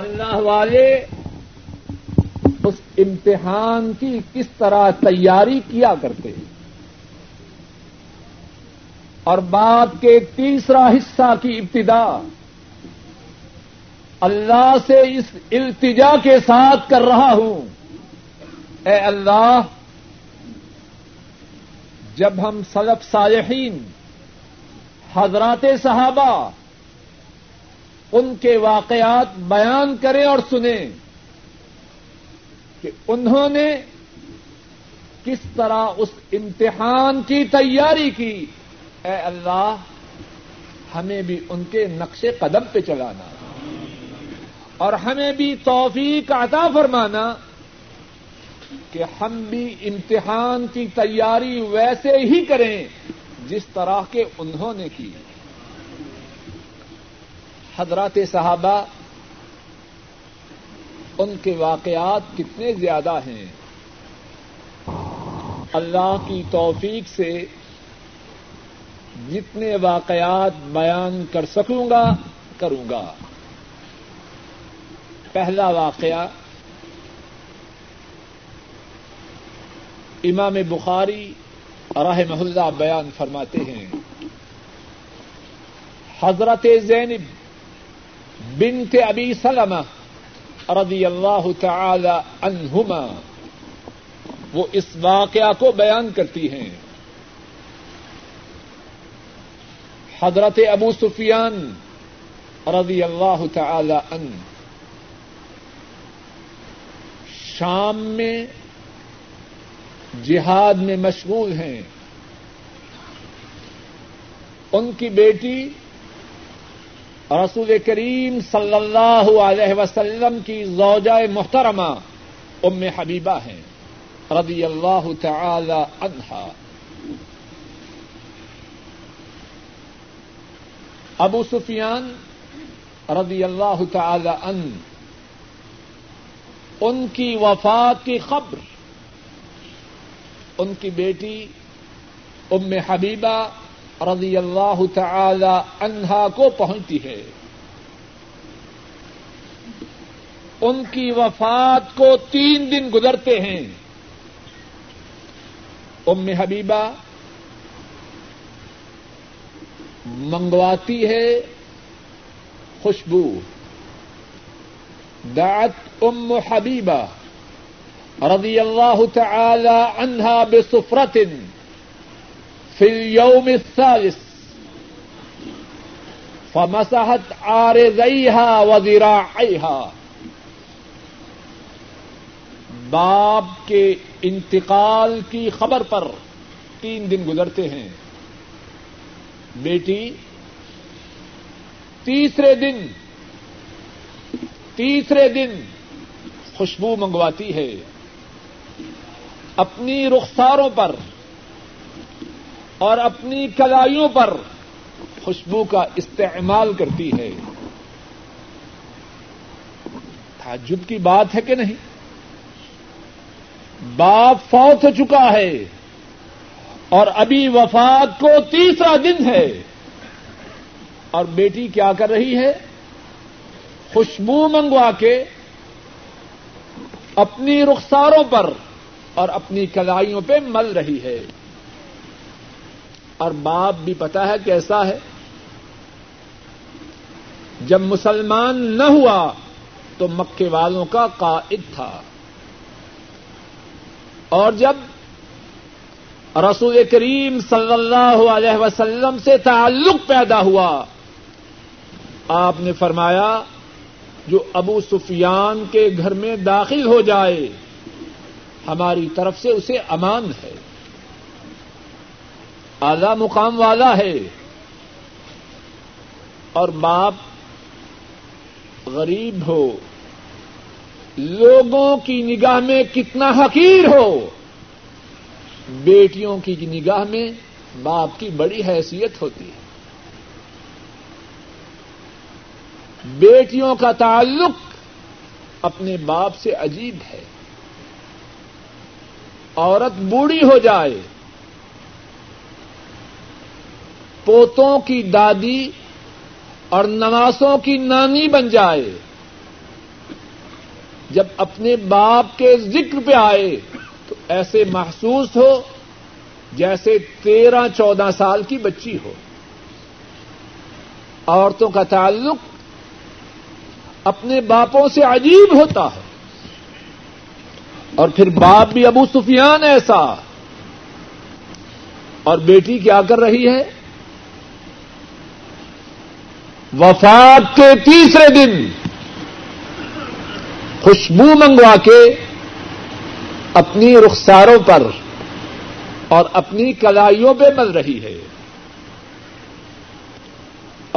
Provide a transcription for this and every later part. اللہ والے اس امتحان کی کس طرح تیاری کیا کرتے ہیں. اور بات کے تیسرا حصہ کی ابتدا اللہ سے اس التجا کے ساتھ کر رہا ہوں، اے اللہ جب ہم سلف صالحین حضرات صحابہ ان کے واقعات بیان کریں اور سنیں کہ انہوں نے کس طرح اس امتحان کی تیاری کی، اے اللہ ہمیں بھی ان کے نقش قدم پہ چلانا اور ہمیں بھی توفیق عطا فرمانا کہ ہم بھی امتحان کی تیاری ویسے ہی کریں جس طرح کے انہوں نے کی. حضرات صحابہ ان کے واقعات کتنے زیادہ ہیں، اللہ کی توفیق سے جتنے واقعات بیان کر سکوں گا کروں گا. پہلا واقعہ امام بخاری رحمہ اللہ بیان فرماتے ہیں، حضرت زینب بنت ابی سلمہ رضی اللہ تعالی عنہما وہ اس واقعہ کو بیان کرتی ہیں. حضرت ابو سفیان رضی اللہ تعالی عنہ شام میں جہاد میں مشغول ہیں، ان کی بیٹی رسول کریم صلی اللہ علیہ وسلم کی زوجہ محترمہ ام حبیبہ ہیں رضی اللہ تعالی عنہا. ابو سفیان رضی اللہ تعالی عنہ ان کی وفات کی خبر ان کی بیٹی ام حبیبہ رضی اللہ تعالی عنہا کو پہنچتی ہے. ان کی وفات کو 3 دن گزرتے ہیں. ام حبیبہ منگواتی ہے خوشبو، دعت ام حبیبہ رضی اللہ تعالی عنہا بسفرۃ فی اليوم الثالث فمسحت عارضیہا وذراعیہا. باپ کے انتقال کی خبر پر 3 دن گزرتے ہیں. بیٹی 3رے دن خوشبو منگواتی ہے. اپنی رخساروں پر اور اپنی کلائیوں پر خوشبو کا استعمال کرتی ہے. تعجب کی بات ہے کہ نہیں؟ باپ فوت ہو چکا ہے اور ابھی وفات کو 3را دن ہے اور بیٹی کیا کر رہی ہے؟ خوشبو منگوا کے اپنی رخساروں پر اور اپنی کلائیوں پہ مل رہی ہے. اور باپ بھی پتا ہے کیسا ہے، جب مسلمان نہ ہوا تو مکے والوں کا قائد تھا اور جب رسول کریم صلی اللہ علیہ وسلم سے تعلق پیدا ہوا آپ نے فرمایا جو ابو سفیان کے گھر میں داخل ہو جائے ہماری طرف سے اسے امان ہے، اعلی مقام والا ہے. اور باپ غریب ہو، لوگوں کی نگاہ میں کتنا حقیر ہو، بیٹیوں کی نگاہ میں باپ کی بڑی حیثیت ہوتی ہے. بیٹیوں کا تعلق اپنے باپ سے عجیب ہے. عورت بوڑھی ہو جائے، پوتوں کی دادی اور نواسوں کی نانی بن جائے، جب اپنے باپ کے ذکر پہ آئے تو ایسے محسوس ہو جیسے 13-14 سال کی بچی ہو۔ عورتوں کا تعلق اپنے باپوں سے عجیب ہوتا ہے، اور پھر باپ بھی ابو سفیان ایسا، اور بیٹی کیا کر رہی ہے؟ وفات کے تیسرے دن خوشبو منگوا کے اپنی رخساروں پر اور اپنی کلائیوں پہ مل رہی ہے،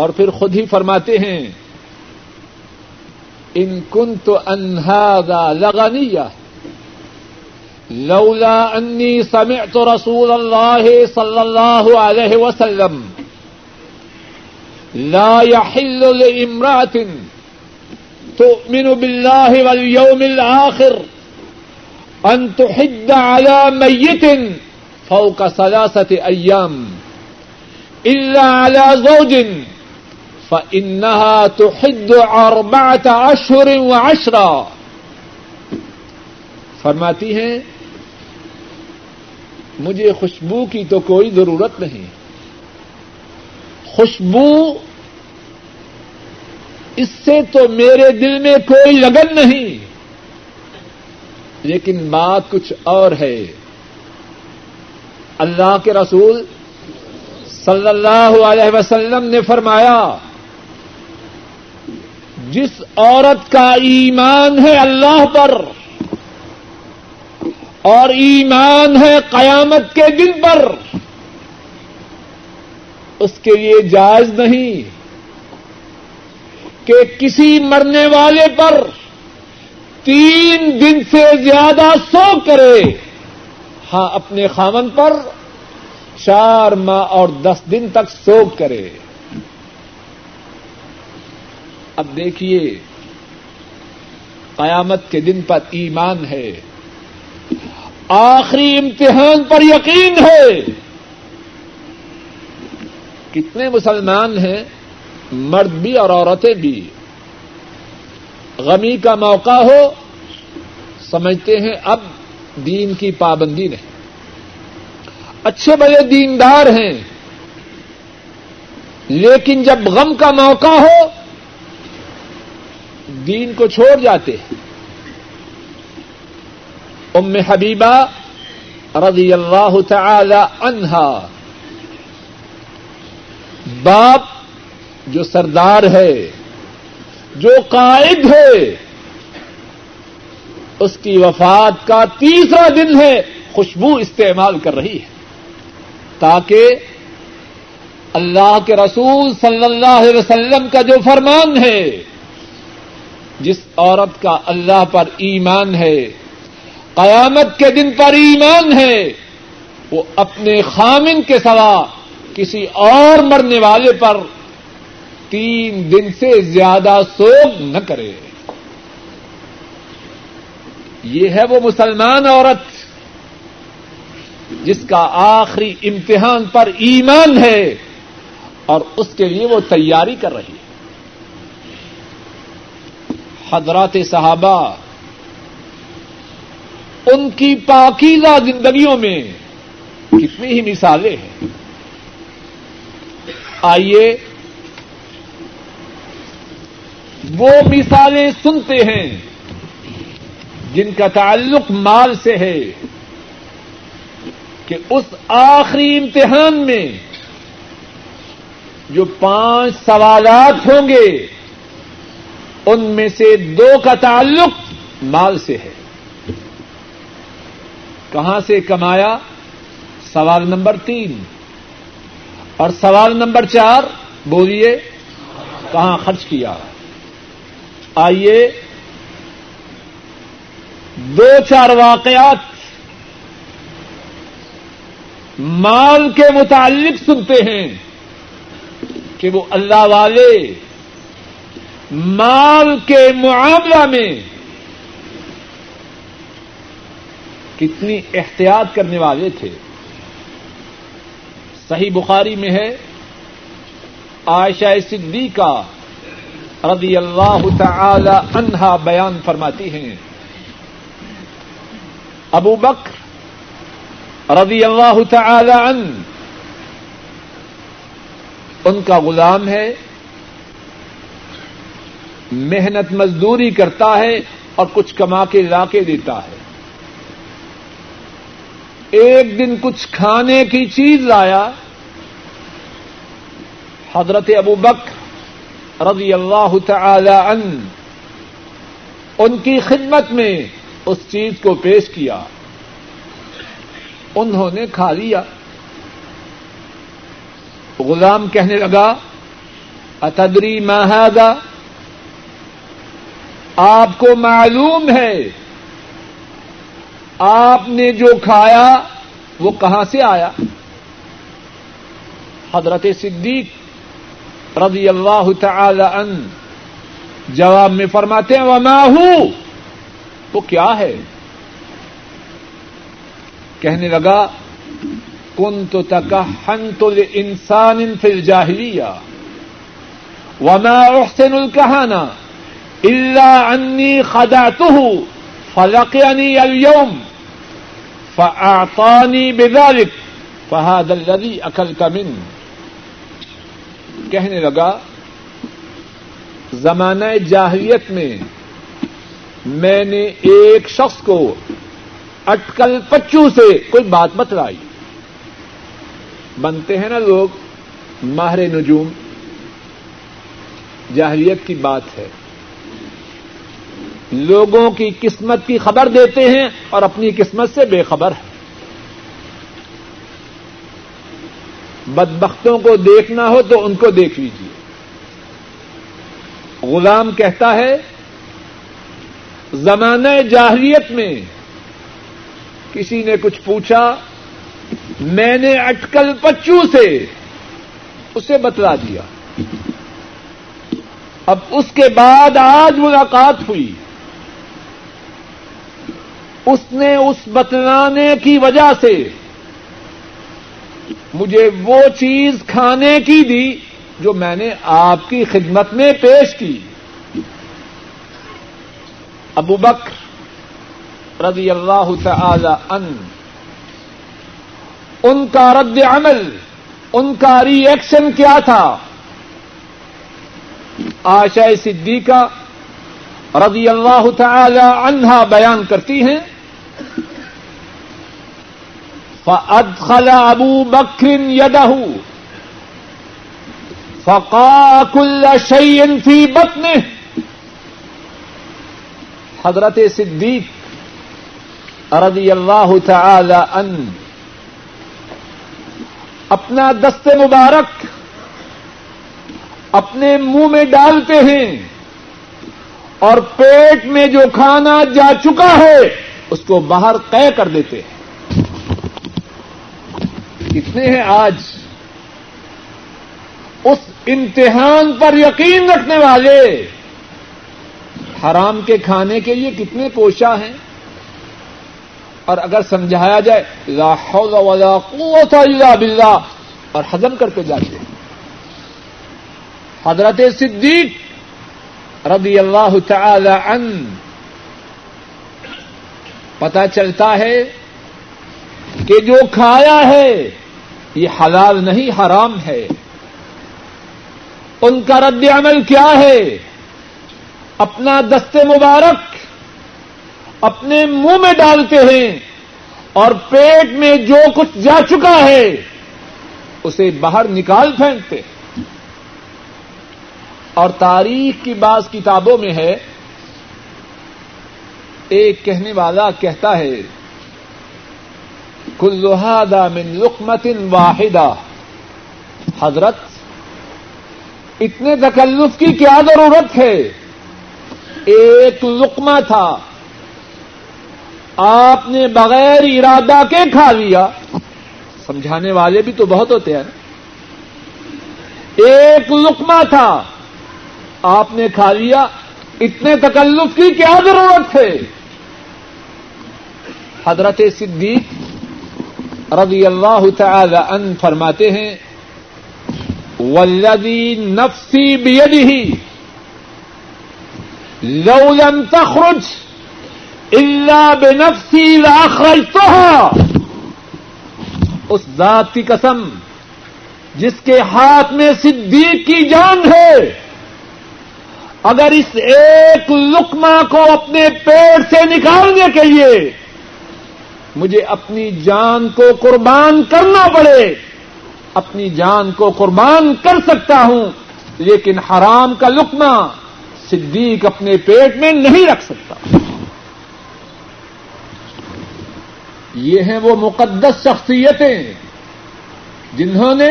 اور پھر خود ہی فرماتے ہیں ان كنت عن هذا لغنيا لولا انی سمعت رسول اللہ صلی اللہ علیہ وسلم لا يحل لامرأة تؤمن بالله واليوم الآخر ان تحد على ميت فوق 3 أيام الا على زوج فإنها تحد 4 أشهر و10۔ فرماتی ہیں مجھے خوشبو کی تو کوئی ضرورت نہیں، خوشبو اس سے تو میرے دل میں کوئی لگن نہیں، لیکن بات کچھ اور ہے۔ اللہ کے رسول صلی اللہ علیہ وسلم نے فرمایا جس عورت کا ایمان ہے اللہ پر اور ایمان ہے قیامت کے دن پر، اس کے لیے جائز نہیں کہ کسی مرنے والے پر 3 دن سے زیادہ شوق کرے، ہاں اپنے خاوند پر 4 ماہ اور 10 دن تک شوق کرے۔ اب دیکھیے قیامت کے دن پر ایمان ہے، آخری امتحان پر یقین ہے۔ کتنے مسلمان ہیں، مرد بھی اور عورتیں بھی، غمی کا موقع ہو سمجھتے ہیں اب دین کی پابندی نہیں، اچھے بڑے دیندار ہیں، لیکن جب غم کا موقع ہو دین کو چھوڑ جاتے ہیں۔ ام حبیبہ رضی اللہ تعالی عنہا، باپ جو سردار ہے، جو قائد ہے، اس کی وفات کا تیسرا دن ہے، خوشبو استعمال کر رہی ہے تاکہ اللہ کے رسول صلی اللہ علیہ وسلم کا جو فرمان ہے جس عورت کا اللہ پر ایمان ہے، قیامت کے دن پر ایمان ہے، وہ اپنے خامن کے سوا کسی اور مرنے والے پر 3 دن سے زیادہ سوگ نہ کرے۔ یہ ہے وہ مسلمان عورت جس کا آخری امتحان پر ایمان ہے اور اس کے لیے وہ تیاری کر رہی ہے۔ حضرات صحابہ ان کی پاکیزہ زندگیوں میں کتنی ہی مثالیں ہیں۔ آئیے وہ مثالیں سنتے ہیں جن کا تعلق مال سے ہے کہ اس آخری امتحان میں جو 5 سوالات ہوں گے ان میں سے 2 کا تعلق مال سے ہے۔ کہاں سے کمایا، سوال نمبر 3، اور سوال نمبر 4 بولیے کہاں خرچ کیا۔ آئیے 2-4 واقعات مال کے متعلق سنتے ہیں کہ وہ اللہ والے مال کے معاملہ میں کتنی احتیاط کرنے والے تھے۔ صحیح بخاری میں ہے، عائشہ صدیقہ رضی اللہ تعالی عنہا بیان فرماتی ہیں ابو بکر رضی اللہ تعالی عنہ ان کا غلام ہے، محنت مزدوری کرتا ہے اور کچھ کما کے لا کے دیتا ہے۔ ایک دن کچھ کھانے کی چیز لایا، حضرت ابو بکر رضی اللہ تعالی عنہ ان کی خدمت میں اس چیز کو پیش کیا، انہوں نے کھا لیا۔ غلام کہنے لگا اتدری ما ھذا، آپ کو معلوم ہے آپ نے جو کھایا وہ کہاں سے آیا؟ حضرت صدیق رضی اللہ تعالی عنہ جواب میں فرماتے ہیں وما ہو، وہ کیا ہے؟ کہنے لگا کنت تکہنت لانسان فی الجاہلیہ وما احسن الکہانہ الا انی خدعتہ فلقینی اليوم فاعطانی بذلک فہذا الذی اکلت منہ۔ کہنے لگا زمانہ جاہلیت میں میں نے ایک شخص کو اٹکل پچو سے کوئی بات بتلائی، بنتے ہیں نا لوگ ماہر نجوم، جاہلیت کی بات ہے، لوگوں کی قسمت کی خبر دیتے ہیں اور اپنی قسمت سے بے خبر ہے۔ بدبختوں کو دیکھنا ہو تو ان کو دیکھ لیجیے۔ غلام کہتا ہے زمانہ جاہلیت میں کسی نے کچھ پوچھا، میں نے اٹکل پچو سے اسے بتلا دیا، اب اس کے بعد آج ملاقات ہوئی، اس نے اس بتلانے کی وجہ سے مجھے وہ چیز کھانے کی دی جو میں نے آپ کی خدمت میں پیش کی۔ ابو بکر رضی اللہ تعالی عنہ، ان کا رد عمل، ان کا ری ایکشن کیا تھا؟ عائشہ صدیقہ رضی اللہ تعالی عنہا بیان کرتی ہیں فَأَدْخَلَ أَبُو بَكْرٍ يَدَهُ فَقَاءَ كُلَّ شَيْءٍ فِي بَطْنِهِ۔ حضرت صدیق رضی اللہ تعالی عنہ اپنا دست مبارک اپنے منہ میں ڈالتے ہیں اور پیٹ میں جو کھانا جا چکا ہے اس کو باہر قے کر دیتے ہیں۔ کتنے ہیں آج اس امتحان پر یقین رکھنے والے؟ حرام کے کھانے کے لیے کتنے کوشاں ہیں، اور اگر سمجھایا جائے لا حول ولا قوت الا باللہ اور ہضم کرتے جاتے ہیں۔ حضرت صدیق رضی اللہ تعالی عنہ، پتہ چلتا ہے کہ جو کھایا ہے یہ حلال نہیں حرام ہے۔ ان کا رد عمل کیا ہے؟ اپنا دست مبارک اپنے منہ میں ڈالتے ہیں اور پیٹ میں جو کچھ جا چکا ہے اسے باہر نکال پھینکتے ہیں۔ اور تاریخ کی بعض کتابوں میں ہے، ایک کہنے والا کہتا ہے کل ھذا من لقمۃ واحدہ، حضرت اتنے تکلف کی کیا ضرورت ہے؟ ایک لقمہ تھا، آپ نے بغیر ارادہ کے کھا لیا۔ سمجھانے والے بھی تو بہت ہوتے ہیں نا؟ ایک لقمہ تھا آپ نے کھا لیا، اتنے تکلف کی کیا ضرورت ہے؟ حضرت صدیق رضی اللہ تعالی عنہ فرماتے ہیں والذی نفسی بیدہ لو لم تخرج الا بنفسی لا اخرجتها، اس ذات کی قسم جس کے ہاتھ میں صدیق کی جان ہے، اگر اس ایک لقمہ کو اپنے پیٹ سے نکالنے کے لیے مجھے اپنی جان کو قربان کرنا پڑے، اپنی جان کو قربان کر سکتا ہوں، لیکن حرام کا لقمہ صدیق اپنے پیٹ میں نہیں رکھ سکتا۔ یہ ہیں وہ مقدس شخصیتیں جنہوں نے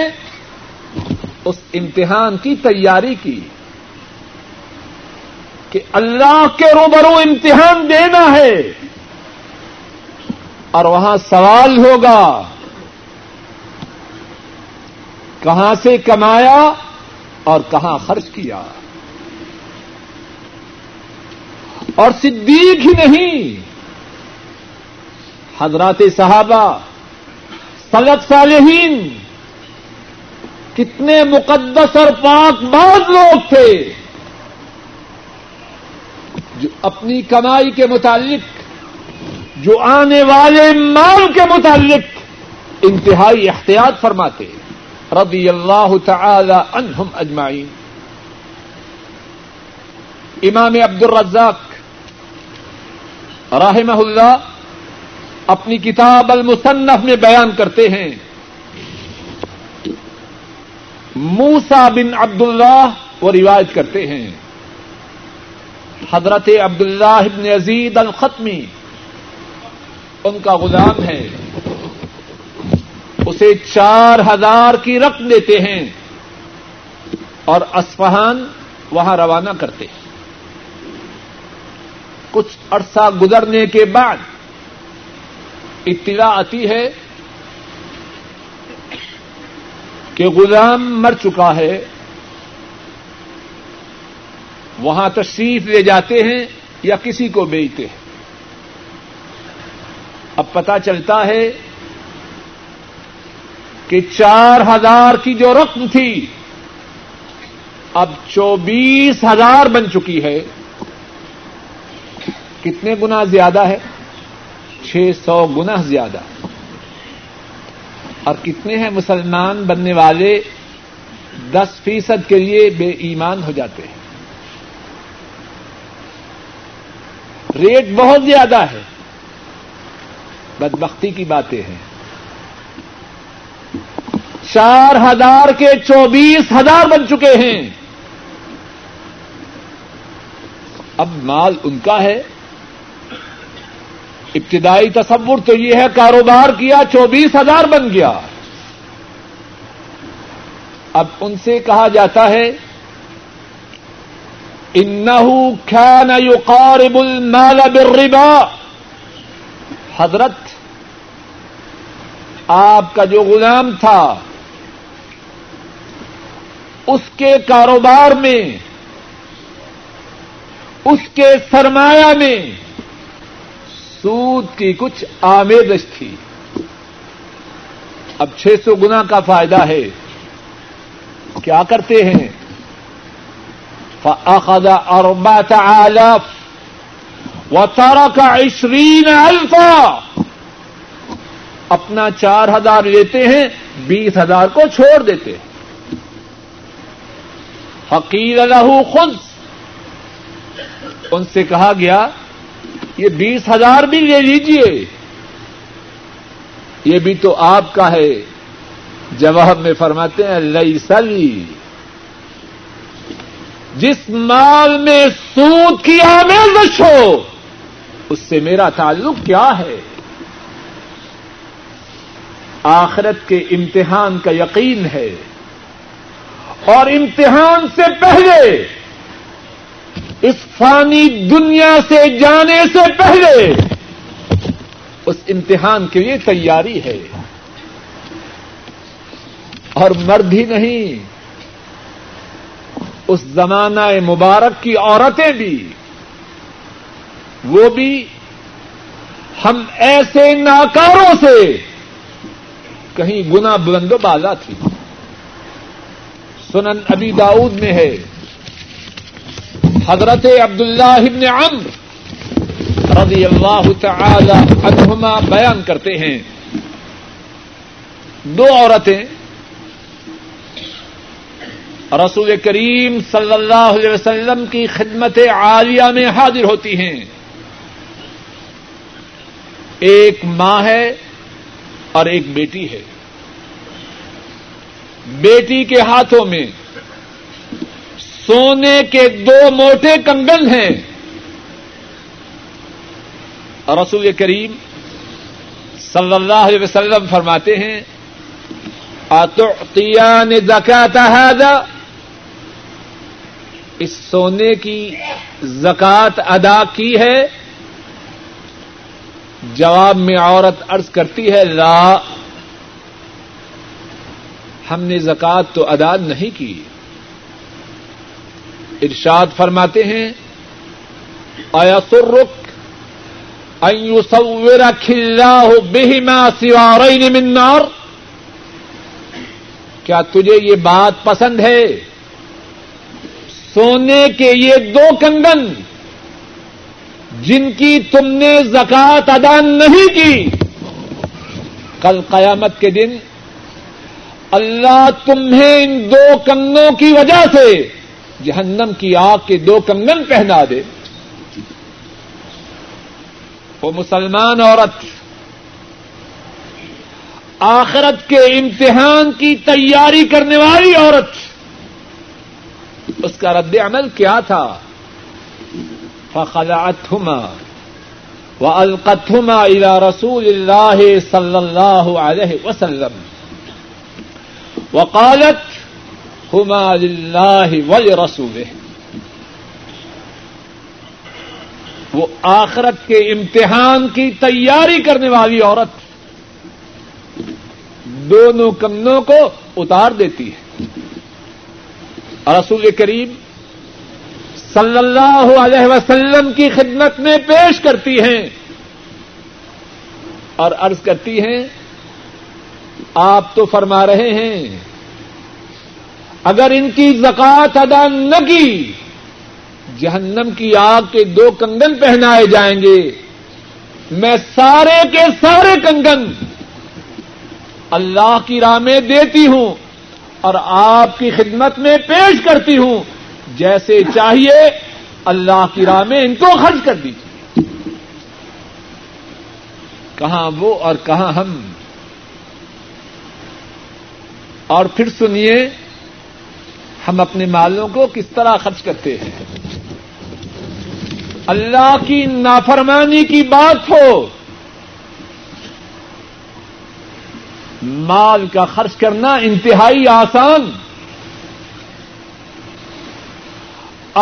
اس امتحان کی تیاری کی کہ اللہ کے روبرو امتحان دینا ہے، اور وہاں سوال ہوگا کہاں سے کمایا اور کہاں خرچ کیا۔ اور صدیق ہی نہیں، حضرات صحابہ، سلف صالحین، کتنے مقدس اور پاک باز لوگ تھے جو اپنی کمائی کے متعلق، جو آنے والے مال کے متعلق انتہائی احتیاط فرماتے، رضی اللہ تعالی عنہم اجمعین۔ امام عبد الرزاق رحمہ اللہ اپنی کتاب المصنف میں بیان کرتے ہیں، موسیٰ بن عبداللہ وہ روایت کرتے ہیں، حضرت عبداللہ بن یزید الختمی ان کا غلام ہے، اسے 4000 کی رقم دیتے ہیں اور اصفہان وہاں روانہ کرتے ہیں۔ کچھ عرصہ گزرنے کے بعد اطلاع آتی ہے کہ غلام مر چکا ہے۔ وہاں تشریف لے جاتے ہیں یا کسی کو بیچتے ہیں۔ اب پتہ چلتا ہے کہ 4000 کی جو رقم تھی اب 24,000 بن چکی ہے۔ کتنے گنا زیادہ ہے؟ 600 گنا زیادہ۔ اور کتنے ہیں مسلمان بننے والے 10% کے لیے بے ایمان ہو جاتے ہیں۔ ریٹ بہت زیادہ ہے، بدبختی کی باتیں ہیں۔ 4000 کے 24,000 بن چکے ہیں، اب مال ان کا ہے۔ ابتدائی تصور تو یہ ہے کاروبار کیا 24,000 بن گیا، اب ان سے کہا جاتا ہے انہ کان یقارب المال بالربا، حضرت آپ کا جو غلام تھا اس کے کاروبار میں، اس کے سرمایہ میں سود کی کچھ آمیزش تھی۔ اب 600 گنا کا فائدہ ہے، کیا کرتے ہیں؟ فَأَخَذَ 4,000 وَتَرَكَ 20,000، اپنا 4000 لیتے ہیں، 20,000 کو چھوڑ دیتے ہیں۔ فَقِيلَ لَهُ خُذْ، ان سے کہا گیا یہ 20,000 بھی لے لیجئے، یہ بھی تو آپ کا ہے۔ جواب میں فرماتے ہیں لیس لی، جس مال میں سود کی آمیزش ہو اس سے میرا تعلق کیا ہے؟ آخرت کے امتحان کا یقین ہے، اور امتحان سے پہلے، اس فانی دنیا سے جانے سے پہلے اس امتحان کے لیے تیاری ہے۔ اور مرد ہی نہیں، اس زمانہ مبارک کی عورتیں بھی، وہ بھی ہم ایسے ناکاروں سے کہیں گنا بلند و بالا تھی۔ سنن ابی داؤد میں ہے، حضرت عبداللہ بن عمرو رضی اللہ تعالی عنہما بیان کرتے ہیں دو عورتیں رسول کریم صلی اللہ علیہ وسلم کی خدمت عالیہ میں حاضر ہوتی ہیں. ایک ماں ہے اور ایک بیٹی ہے. بیٹی کے ہاتھوں میں سونے کے دو موٹے کنگن ہیں. رسول کریم صلی اللہ علیہ وسلم فرماتے ہیں اَتُعْطِيَانِ زَكَاةَ هَذَا, اس سونے کی زکوٰۃ ادا کی ہے؟ جواب میں عورت عرض کرتی ہے لا, ہم نے زکوٰۃ تو ادا نہیں کی. ارشاد فرماتے ہیں أَيَسُرُّكَ أَن يُصَوِّرَكِ اللَّهُ بِهِمَا سِوَارَيْنِ مِن نَّارٍ, کیا تجھے یہ بات پسند ہے سونے کے یہ دو کنگن جن کی تم نے زکوٰۃ ادا نہیں کی, کل قیامت کے دن اللہ تمہیں ان دو کنگنوں کی وجہ سے جہنم کی آگ کے دو کنگن پہنا دے. وہ مسلمان عورت آخرت کے امتحان کی تیاری کرنے والی عورت, اس کا رد عمل کیا تھا؟ فَخَلَعَتْهُمَا وَأَلْقَتْهُمَا إِلَى رَسُولِ اللَّهِ صَلَّى اللَّهُ عَلَيْهِ وَسَلَّمَ وَقَالَتْ هُمَا لِلَّهِ وَلِرَسُولِهِ. وہ آخرت کے امتحان کی تیاری کرنے والی عورت دونوں کنگنوں کو اتار دیتی ہے. رسول کریم صلی اللہ علیہ وسلم کی خدمت میں پیش کرتی ہیں اور عرض کرتی ہیں آپ تو فرما رہے ہیں اگر ان کی زکوٰۃ ادا نہ کی جہنم کی آگ کے دو کنگن پہنائے جائیں گے, میں سارے کے سارے کنگن اللہ کی راہ میں دیتی ہوں اور آپ کی خدمت میں پیش کرتی ہوں, جیسے چاہیے اللہ کی راہ میں ان کو خرچ کر دیجیے. کہاں وہ اور کہاں ہم. اور پھر سنیے ہم اپنے مالوں کو کس طرح خرچ کرتے ہیں. اللہ کی نافرمانی کی بات ہو, مال کا خرچ کرنا انتہائی آسان,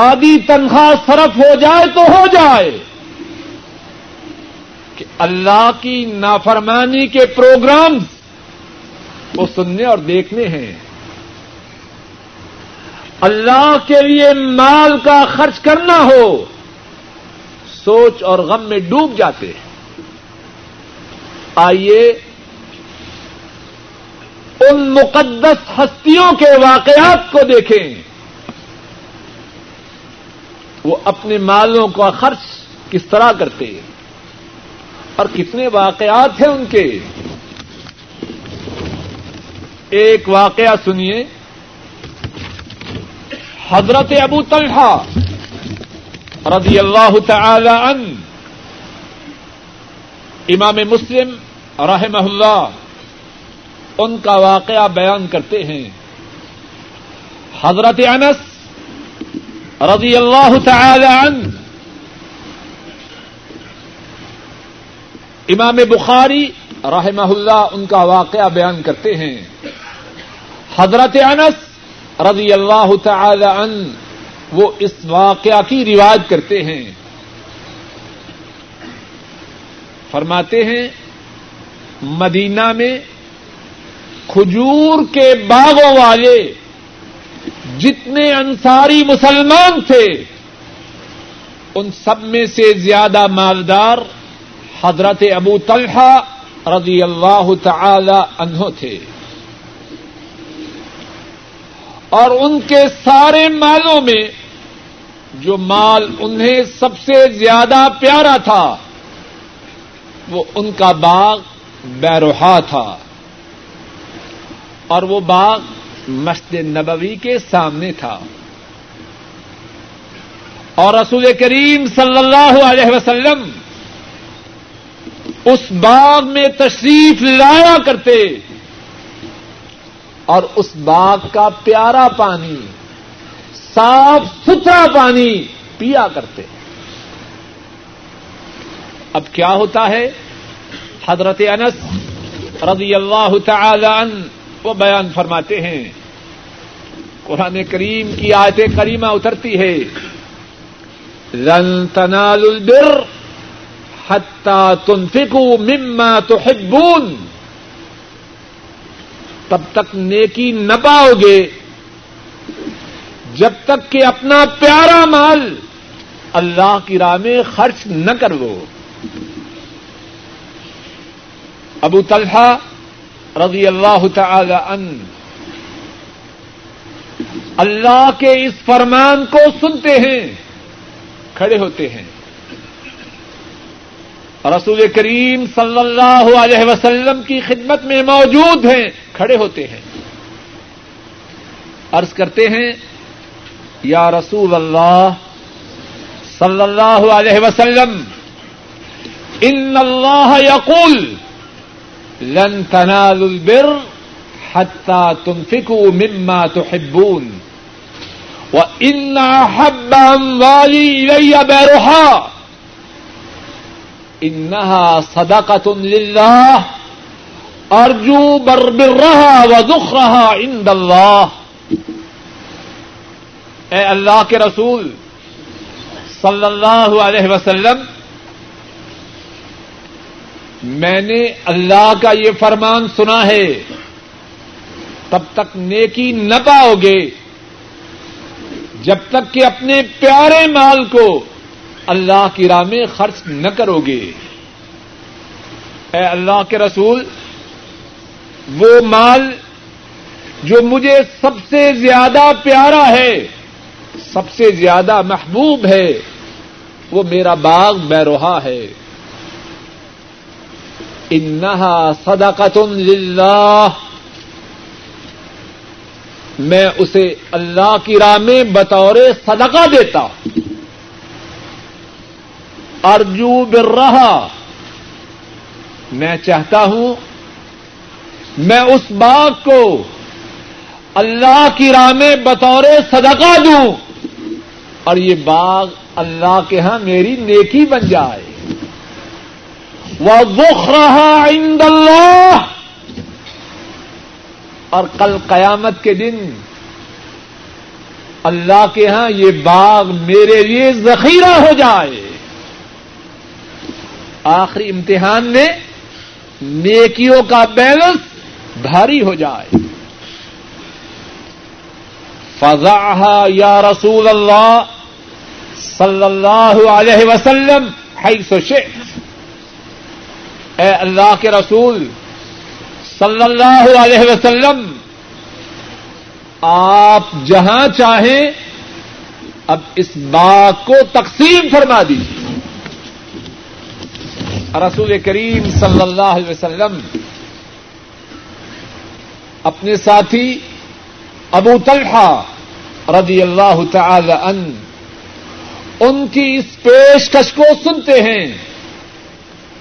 آدھی تنخواہ صرف ہو جائے تو ہو جائے, کہ اللہ کی نافرمانی کے پروگرامز وہ سننے اور دیکھنے ہیں. اللہ کے لیے مال کا خرچ کرنا ہو سوچ اور غم میں ڈوب جاتے ہیں. آئیے ان مقدس ہستیوں کے واقعات کو دیکھیں, وہ اپنے مالوں کا خرچ کس طرح کرتے ہیں اور کتنے واقعات ہیں ان کے. ایک واقعہ سنیے. حضرت ابو طلحہ رضی اللہ تعالی عنہ, امام مسلم رحمہ اللہ ان کا واقعہ بیان کرتے ہیں. حضرت انس رضی اللہ تعالی عنہ امام بخاری رحمہ اللہ ان کا واقعہ بیان کرتے ہیں. حضرت انس رضی اللہ تعالی عنہ وہ اس واقعہ کی روایت کرتے ہیں, فرماتے ہیں مدینہ میں کھجور کے باغوں والے جتنے انصاری مسلمان تھے ان سب میں سے زیادہ مالدار حضرت ابو طلحہ رضی اللہ تعالی عنہ تھے, اور ان کے سارے مالوں میں جو مال انہیں سب سے زیادہ پیارا تھا وہ ان کا باغ بیروحہ تھا، اور وہ باغ مسجد نبوی کے سامنے تھا، اور رسول کریم صلی اللہ علیہ وسلم اس باغ میں تشریف لایا کرتے، اور اس باغ کا پیارا پانی، صاف ستھرا پانی پیا کرتے۔ اب کیا ہوتا ہے، حضرت انس رضی اللہ تعالی عنہ وہ بیان فرماتے ہیں، قرآن کریم کی آیت کریمہ اترتی ہے، لن تنالوا البر حتی تنفقوا مما تحبون، تب تک نیکی نہ پاؤ گے جب تک کہ اپنا پیارا مال اللہ کی راہ میں خرچ نہ کر دو۔ ابو طلحہ رضی اللہ تعالی عنہ اللہ کے اس فرمان کو سنتے ہیں، کھڑے ہوتے ہیں، رسول کریم صلی اللہ علیہ وسلم کی خدمت میں موجود ہیں، کھڑے ہوتے ہیں، عرض کرتے ہیں، یا رسول اللہ صلی اللہ علیہ وسلم، ان اللہ یقول لن تنالوا البر حتی تنفقوا مما تحبون وان احب اموالی الی بیرہا انہا صدقۃ للہ ارجو بربرہا وذخرہا عند اللہ۔ اے اللہ کے رسول صلی اللہ علیہ وسلم، میں نے اللہ کا یہ فرمان سنا ہے، تب تک نیکی نہ پاؤ گے جب تک کہ اپنے پیارے مال کو اللہ کی راہ میں خرچ نہ کرو گے۔ اے اللہ کے رسول، وہ مال جو مجھے سب سے زیادہ پیارا ہے، سب سے زیادہ محبوب ہے، وہ میرا باغ بیروحہ ہے۔ انہا صدقۃ للہ، میں اسے اللہ کی راہ میں بطور صدقہ دیتا، ارجو برہا، میں چاہتا ہوں میں اس باغ کو اللہ کی راہ میں بطور صدقہ دوں، اور یہ باغ اللہ کے ہاں میری نیکی بن جائے، وَذُخْرَهَا عِنْدَ اللَّهِ، اور کل قیامت کے دن اللہ کے ہاں یہ باغ میرے لیے ذخیرہ ہو جائے۔ آخری امتحان میں نیکیوں کا بیلنس بھاری ہو جائے۔ فضعها یا رسول اللہ صلی اللہ علیہ وسلم حیث شئت، اے اللہ کے رسول صلی اللہ علیہ وسلم، آپ جہاں چاہیں اب اس باغ کو تقسیم فرما دیجیے۔ رسول کریم صلی اللہ علیہ وسلم اپنے ساتھی ابو طلحہ رضی اللہ تعالی عنہ ان کی اس پیشکش کو سنتے ہیں،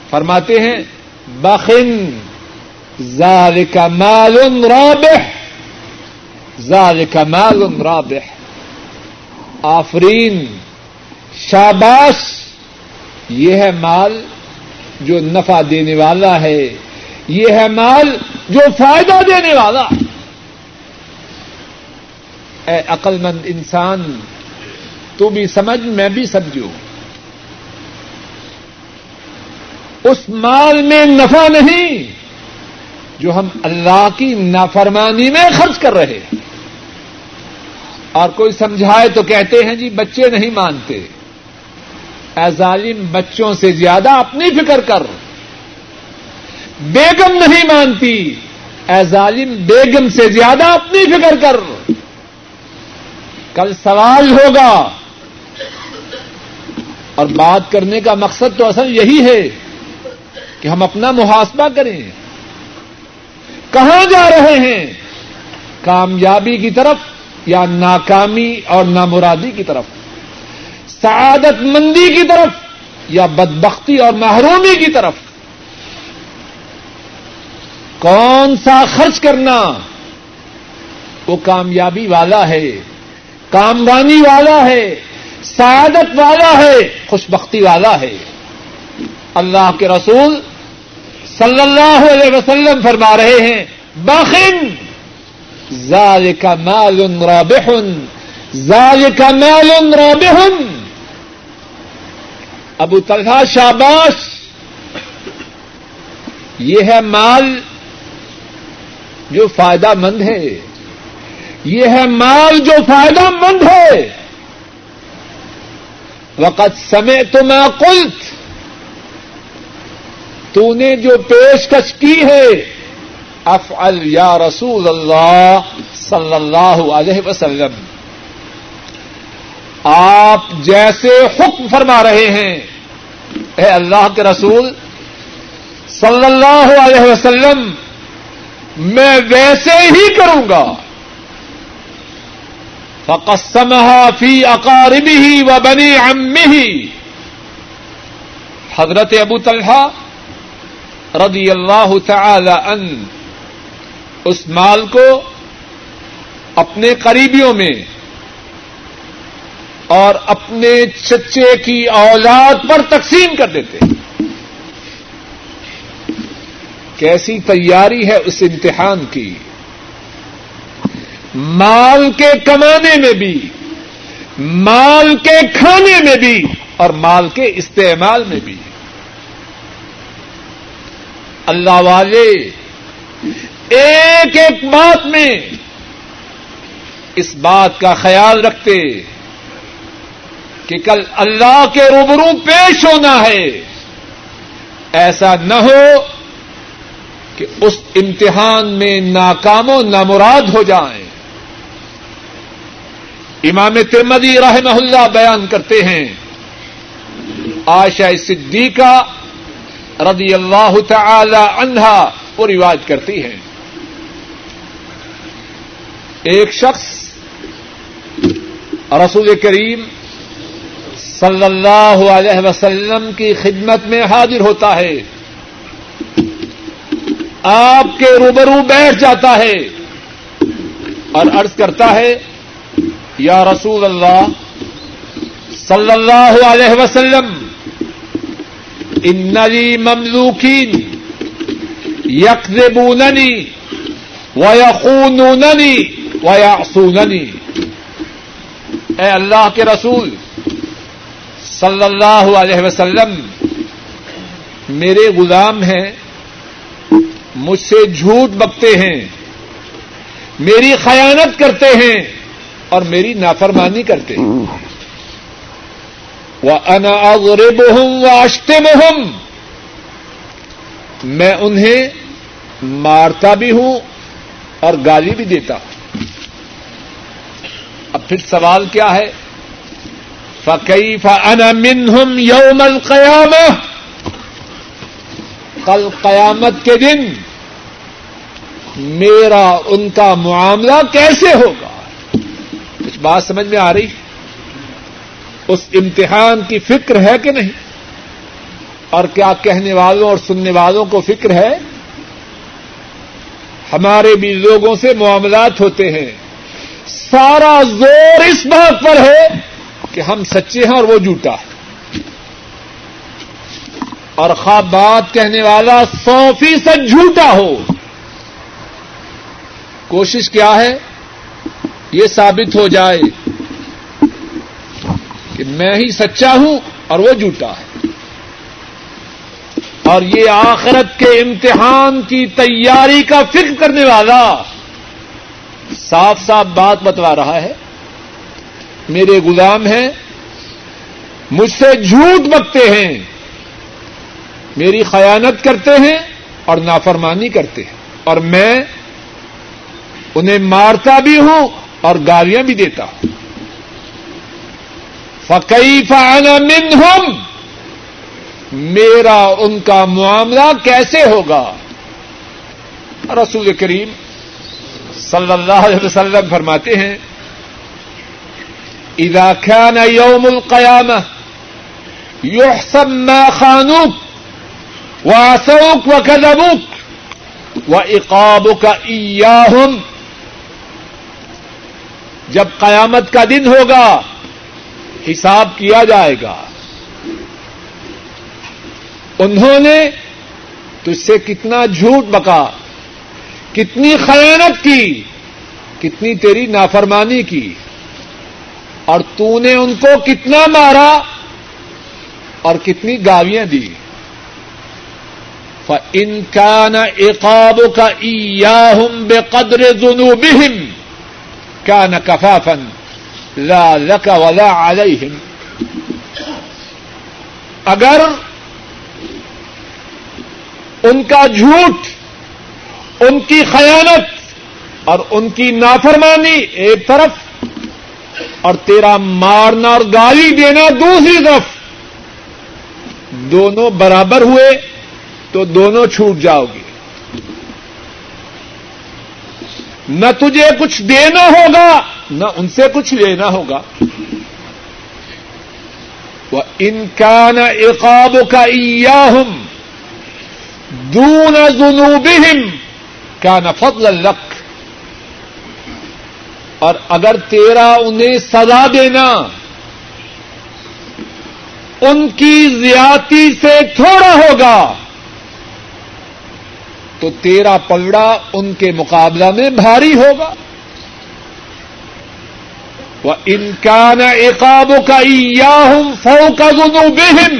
فرماتے ہیں، بخن ذالک مال رابح، ذالک مال رابح، آفرین، شاباش، یہ ہے مال جو نفع دینے والا ہے، یہ ہے مال جو فائدہ دینے والا۔ اے عقل مند انسان، تو بھی سمجھ، میں بھی سمجھوں، اس مال میں نفع نہیں جو ہم اللہ کی نافرمانی میں خرچ کر رہے ہیں۔ اور کوئی سمجھائے تو کہتے ہیں جی بچے نہیں مانتے، اے ظالم، بچوں سے زیادہ اپنی فکر کر، بیگم نہیں مانتی، اے ظالم، بیگم سے زیادہ اپنی فکر کر، کل سوال ہوگا اور بات کرنے کا مقصد تو اصل یہی ہے کہ ہم اپنا محاسبہ کریں کہاں جا رہے ہیں، کامیابی کی طرف یا ناکامی اور نامرادی کی طرف، سعادت مندی کی طرف یا بدبختی اور محرومی کی طرف، کون سا خرچ کرنا وہ کامیابی والا ہے، کامرانی والا ہے، سعادت والا ہے، خوش بختی والا ہے۔ اللہ کے رسول صلی اللہ علیہ وسلم فرما رہے ہیں باخن ذالک مال رابح، ذالک مال رابح۔ ابو طلحہ شاباش، یہ ہے مال جو فائدہ مند ہے، یہ ہے مال جو فائدہ مند ہے۔ وقد سمعت ما قلت، تو نے جو پیشکش کی ہے، افعل یا رسول اللہ صلی اللہ علیہ وسلم، آپ جیسے حکم فرما رہے ہیں اے اللہ کے رسول صلی اللہ علیہ وسلم، میں ویسے ہی کروں گا۔ فقسمها فی اقاربه وبنی عمه، حضرت ابو طلحہ رضی اللہ تعالی عنہ اس مال کو اپنے قریبیوں میں اور اپنے چچے کی اولاد پر تقسیم کر دیتے۔ کیسی تیاری ہے اس امتحان کی، مال کے کمانے میں بھی، مال کے کھانے میں بھی، اور مال کے استعمال میں بھی۔ اللہ والے ایک ایک بات میں اس بات کا خیال رکھتے کہ کل اللہ کے روبرو پیش ہونا ہے، ایسا نہ ہو کہ اس امتحان میں ناکام و نامراد ہو جائیں۔ امام ترمذی رحمہ اللہ بیان کرتے ہیں عائشہ صدیقہ رضی اللہ تعالی عنہا وہ روایت کرتی ہیں، ایک شخص رسول کریم صلی اللہ علیہ وسلم کی خدمت میں حاضر ہوتا ہے، آپ کے روبرو بیٹھ جاتا ہے اور عرض کرتا ہے یا رسول اللہ صلی اللہ علیہ وسلم، ان لی مملوکین یکذبوننی ویخونوننی ویعصوننی۔ اے اللہ کے رسول صلی اللہ علیہ وسلم، میرے غلام ہیں، مجھ سے جھوٹ بکتے ہیں، میری خیانت کرتے ہیں اور میری نافرمانی کرتے ہیں۔ وَأَنَا أَضْرِبُهُمْ وَأَشْتِمُهُمْ، میں انہیں مارتا بھی ہوں اور گالی بھی دیتا ہوں۔ اب پھر سوال کیا ہے، فَكَيْفَ أَنَا مِنْهُمْ يَوْمَ الْقِيَامَةِ، کل قیامت کے دن میرا ان کا معاملہ کیسے ہوگا؟ کچھ بات سمجھ میں آ رہی؟ اس امتحان کی فکر ہے کہ نہیں؟ اور کیا کہنے والوں اور سننے والوں کو فکر ہے؟ ہمارے بھی لوگوں سے معاملات ہوتے ہیں، سارا زور اس بات پر ہے کہ ہم سچے ہیں اور وہ جھوٹا ہے، اور خواہ بات کہنے والا 100% جھوٹا ہو۔ کوشش کیا ہے، یہ ثابت ہو جائے کہ میں ہی سچا ہوں اور وہ جھوٹا ہے۔ اور یہ آخرت کے امتحان کی تیاری کا فکر کرنے والا صاف صاف بات بتلا رہا ہے، میرے غلام ہیں، مجھ سے جھوٹ بکتے ہیں، میری خیانت کرتے ہیں اور نافرمانی کرتے ہیں، اور میں انہیں مارتا بھی ہوں اور گالیاں بھی دیتا ہوں۔ فَكَيْفَ أَنَا مِنْهُمْ، میرا ان کا معاملہ کیسے ہوگا؟ رسول کریم صلی اللہ علیہ وسلم فرماتے ہیں اِذَا كَانَ يَوْمُ الْقَيَامَةِ يُحْسَبْ مَا خَانُوكَ وَعَصَوْكَ وَكَذَبُوكَ وَعِقَابُكَ إِيَّاهُمْ، جب قیامت کا دن ہوگا حساب کیا جائے گا، انہوں نے تجھ سے کتنا جھوٹ بکا، کتنی خیانت کی، کتنی تیری نافرمانی کی، اور تو نے ان کو کتنا مارا اور کتنی گالیاں دی. فَإِنْ كَانَ عِقَابُكَ إِيَّاهُمْ بِقَدْرِ ذُنُوبِهِمْ كَانَ كَفَافًا لا لك ولا علیہم، اگر ان کا جھوٹ، ان کی خیانت اور ان کی نافرمانی ایک طرف اور تیرا مارنا اور گالی دینا دوسری طرف، دونوں برابر ہوئے تو دونوں چھوٹ جاؤ گے، نہ تجھے کچھ دینا ہوگا نہ ان سے کچھ لینا ہوگا. وَإِنْ كَانَ عِقَابُكَ إِيَّاهُمْ دُونَ ذُنُوبِهِمْ كَانَ فَضْلًا لَكَ، اور اگر تیرا انہیں سزا دینا ان کی زیادتی سے تھوڑا ہوگا تو تیرا پلڑا ان کے مقابلہ میں بھاری ہوگا. وَإِنْ كَانَ عِقَابُكَ إِيَّاهُمْ فَوْقَ ذُنُوبِهِمْ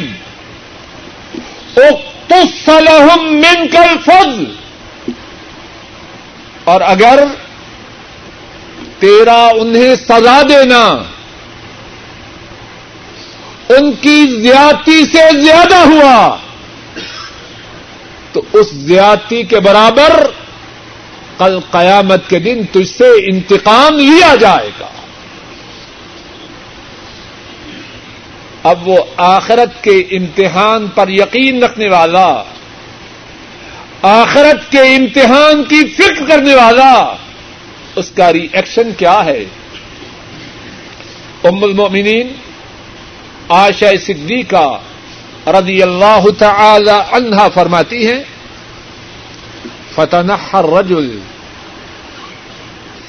اُقْتُصَّ لَهُمْ مِنْكَ الْفَضْلِ، اور اگر تیرا انہیں سزا دینا ان کی زیادتی سے زیادہ ہوا تو اس زیادتی کے برابر کل قیامت کے دن تجھ سے انتقام لیا جائے گا. اب وہ آخرت کے امتحان پر یقین رکھنے والا، آخرت کے امتحان کی فکر کرنے والا، اس کا ری ایکشن کیا ہے؟ ام المؤمنین عائشہ صدیقہ رضی اللہ تعالی عنہا فرماتی ہیں فتنحى الرجل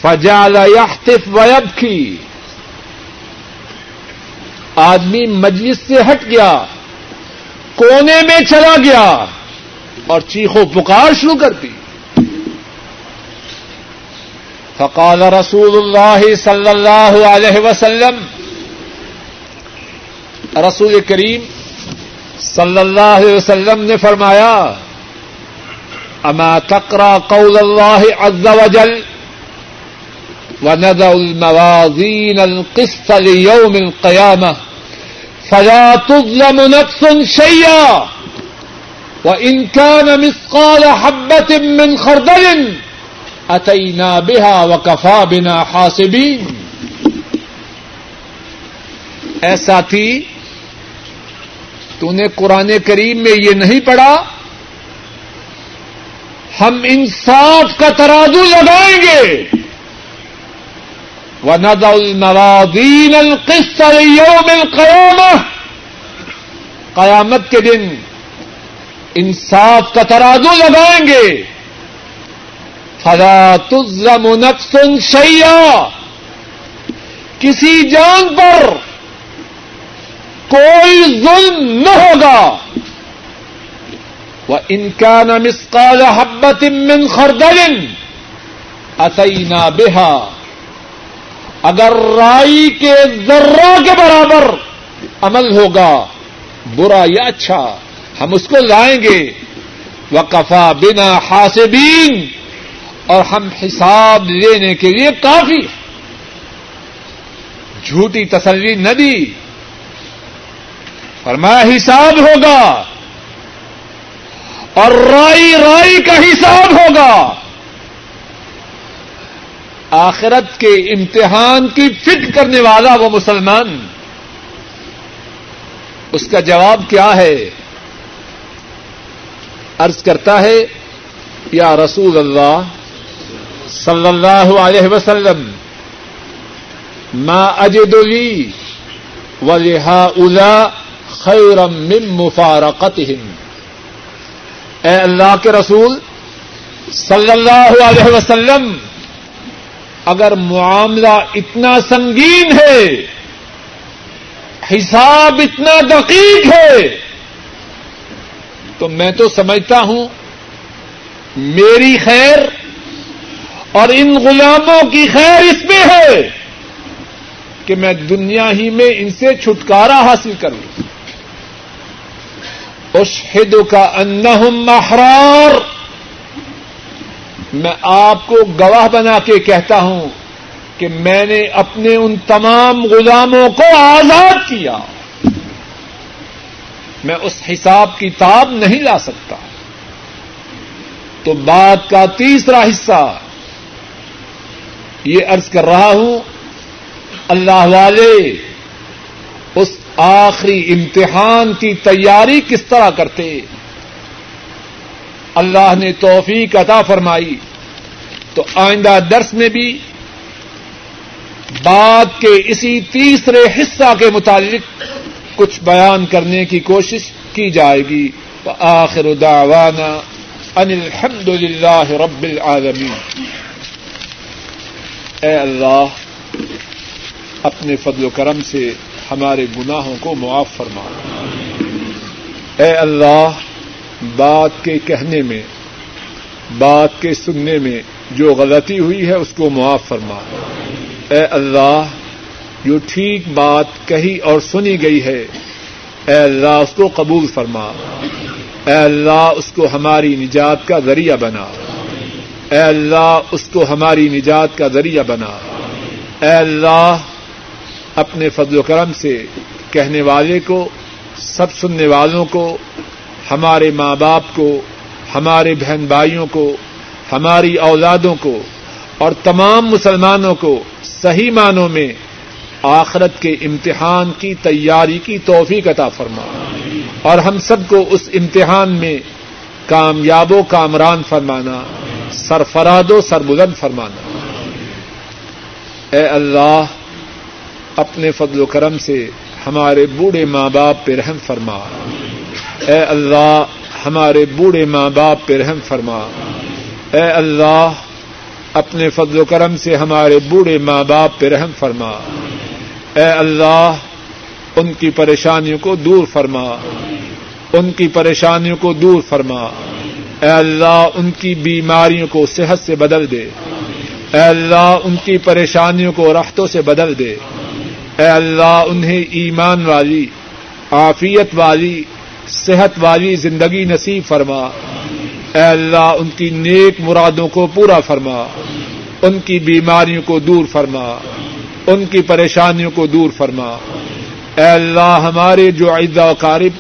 فجعل يحتف ويبكي، آدمی مجلس سے ہٹ گیا، کونے میں چلا گیا اور چیخو پکار شروع کر دی. فقال رسول اللہ صلی اللہ علیہ وسلم، رسول کریم صلی اللہ علیہ وسلم نے فرمایا اما تقرأ قول اللہ عز وجل وَنَضَعُ الْمَوَازِينَ الْقِسْطَ لِيَوْمِ الْقِيَامَةِ فَلَا تُظْلَمُ نَفْسٌ شَيْئًا وَإِنْ كَانَ مِثْقَالَ حَبَّةٍ مِّنْ خَرْدَلٍ أَتَيْنَا بِهَا وَكَفَى بِنَا حَاسِبِينَ. اے ساتھی، تو نے قرآن کریم میں یہ نہیں پڑھا ہم انصاف کا ترازو لگائیں گے؟ وَنَضَعُ الْمَوَازِينَ الْقِسْطَ لِيَوْمِ الْقِيَامَةِ، قیامت کے دن انصاف کا ترازو لگائیں گے. فَلَا تُظْلَمُ نَفْسٌ شَيْئًا، کسی جان پر کوئی ظلم نہ ہوگا. وَإِنْ كَانَ مِثْقَالَ حَبَّةٍ مِّنْ خَرْدَلٍ أَتَيْنَا بِهَا، اگر رائی کے ذرہ کے برابر عمل ہوگا برا یا اچھا ہم اس کو لائیں گے. وَقَفَا بِنَا حَاسِبِينَ، اور ہم حساب لینے کے لیے کافی. جھوٹی تسلی نہ دی، فرمایا حساب ہوگا اور رائی کا حساب ہوگا. آخرت کے امتحان کی فکر کرنے والا وہ مسلمان اس کا جواب کیا ہے؟ عرض کرتا ہے یا رسول اللہ صلی اللہ علیہ وسلم ما اجد لی ولہؤلاء خیرا من مفارقتہم. اے اللہ کے رسول صلی اللہ علیہ وسلم، اگر معاملہ اتنا سنگین ہے، حساب اتنا دقیق ہے، تو میں تو سمجھتا ہوں میری خیر اور ان غلاموں کی خیر اس میں ہے کہ میں دنیا ہی میں ان سے چھٹکارا حاصل کروں. اشہدک انہم احرار، میں آپ کو گواہ بنا کے کہتا ہوں کہ میں نے اپنے ان تمام غلاموں کو آزاد کیا. میں اس حساب کتاب نہیں لا سکتا. تو بات کا تیسرا حصہ یہ عرض کر رہا ہوں، اللہ والے اس آخری امتحان کی تیاری کس طرح کرتے. اللہ نے توفیق عطا فرمائی تو آئندہ درس میں بھی بات کے اسی تیسرے حصہ کے متعلق کچھ بیان کرنے کی کوشش کی جائے گی. وآخر دعوانا ان الحمد للہ رب العالمین. اے اللہ، اپنے فضل و کرم سے ہمارے گناہوں کو معاف فرما. اے اللہ، بات کے کہنے میں، بات کے سننے میں جو غلطی ہوئی ہے اس کو معاف فرما. اے اللہ، جو ٹھیک بات کہی اور سنی گئی ہے، اے اللہ اس کو قبول فرما. اے اللہ، اس کو ہماری نجات کا ذریعہ بنا. اے اللہ، اس کو ہماری نجات کا ذریعہ بنا. اے اللہ، اپنے فضل و کرم سے کہنے والے کو، سب سننے والوں کو، ہمارے ماں باپ کو، ہمارے بہن بھائیوں کو، ہماری اولادوں کو اور تمام مسلمانوں کو صحیح معنوں میں آخرت کے امتحان کی تیاری کی توفیق عطا فرما، اور ہم سب کو اس امتحان میں کامیاب و کامران فرمانا، سرفراد و سربلند فرمانا. اے اللہ، اپنے فضل و کرم سے ہمارے بوڑھے ماں باپ پہ رحم فرما. اے اللہ، ہمارے بوڑھے ماں باپ پہ رحم فرما. اے اللہ، اپنے فضل و کرم سے ہمارے بوڑھے ماں باپ پہ رحم فرما. اے اللہ، ان کی پریشانیوں کو دور فرما، ان کی پریشانیوں کو دور فرما. اے اللہ، ان کی بیماریوں کو صحت سے بدل دے. اے اللہ، ان کی پریشانیوں کو راحتوں سے بدل دے. اے اللہ، انہیں ایمان والی، عافیت والی، صحت والی زندگی نصیب فرما. اے اللہ، ان کی نیک مرادوں کو پورا فرما، ان کی بیماریوں کو دور فرما، ان کی پریشانیوں کو دور فرما. اے اللہ، ہمارے جو اعزا و اقارب،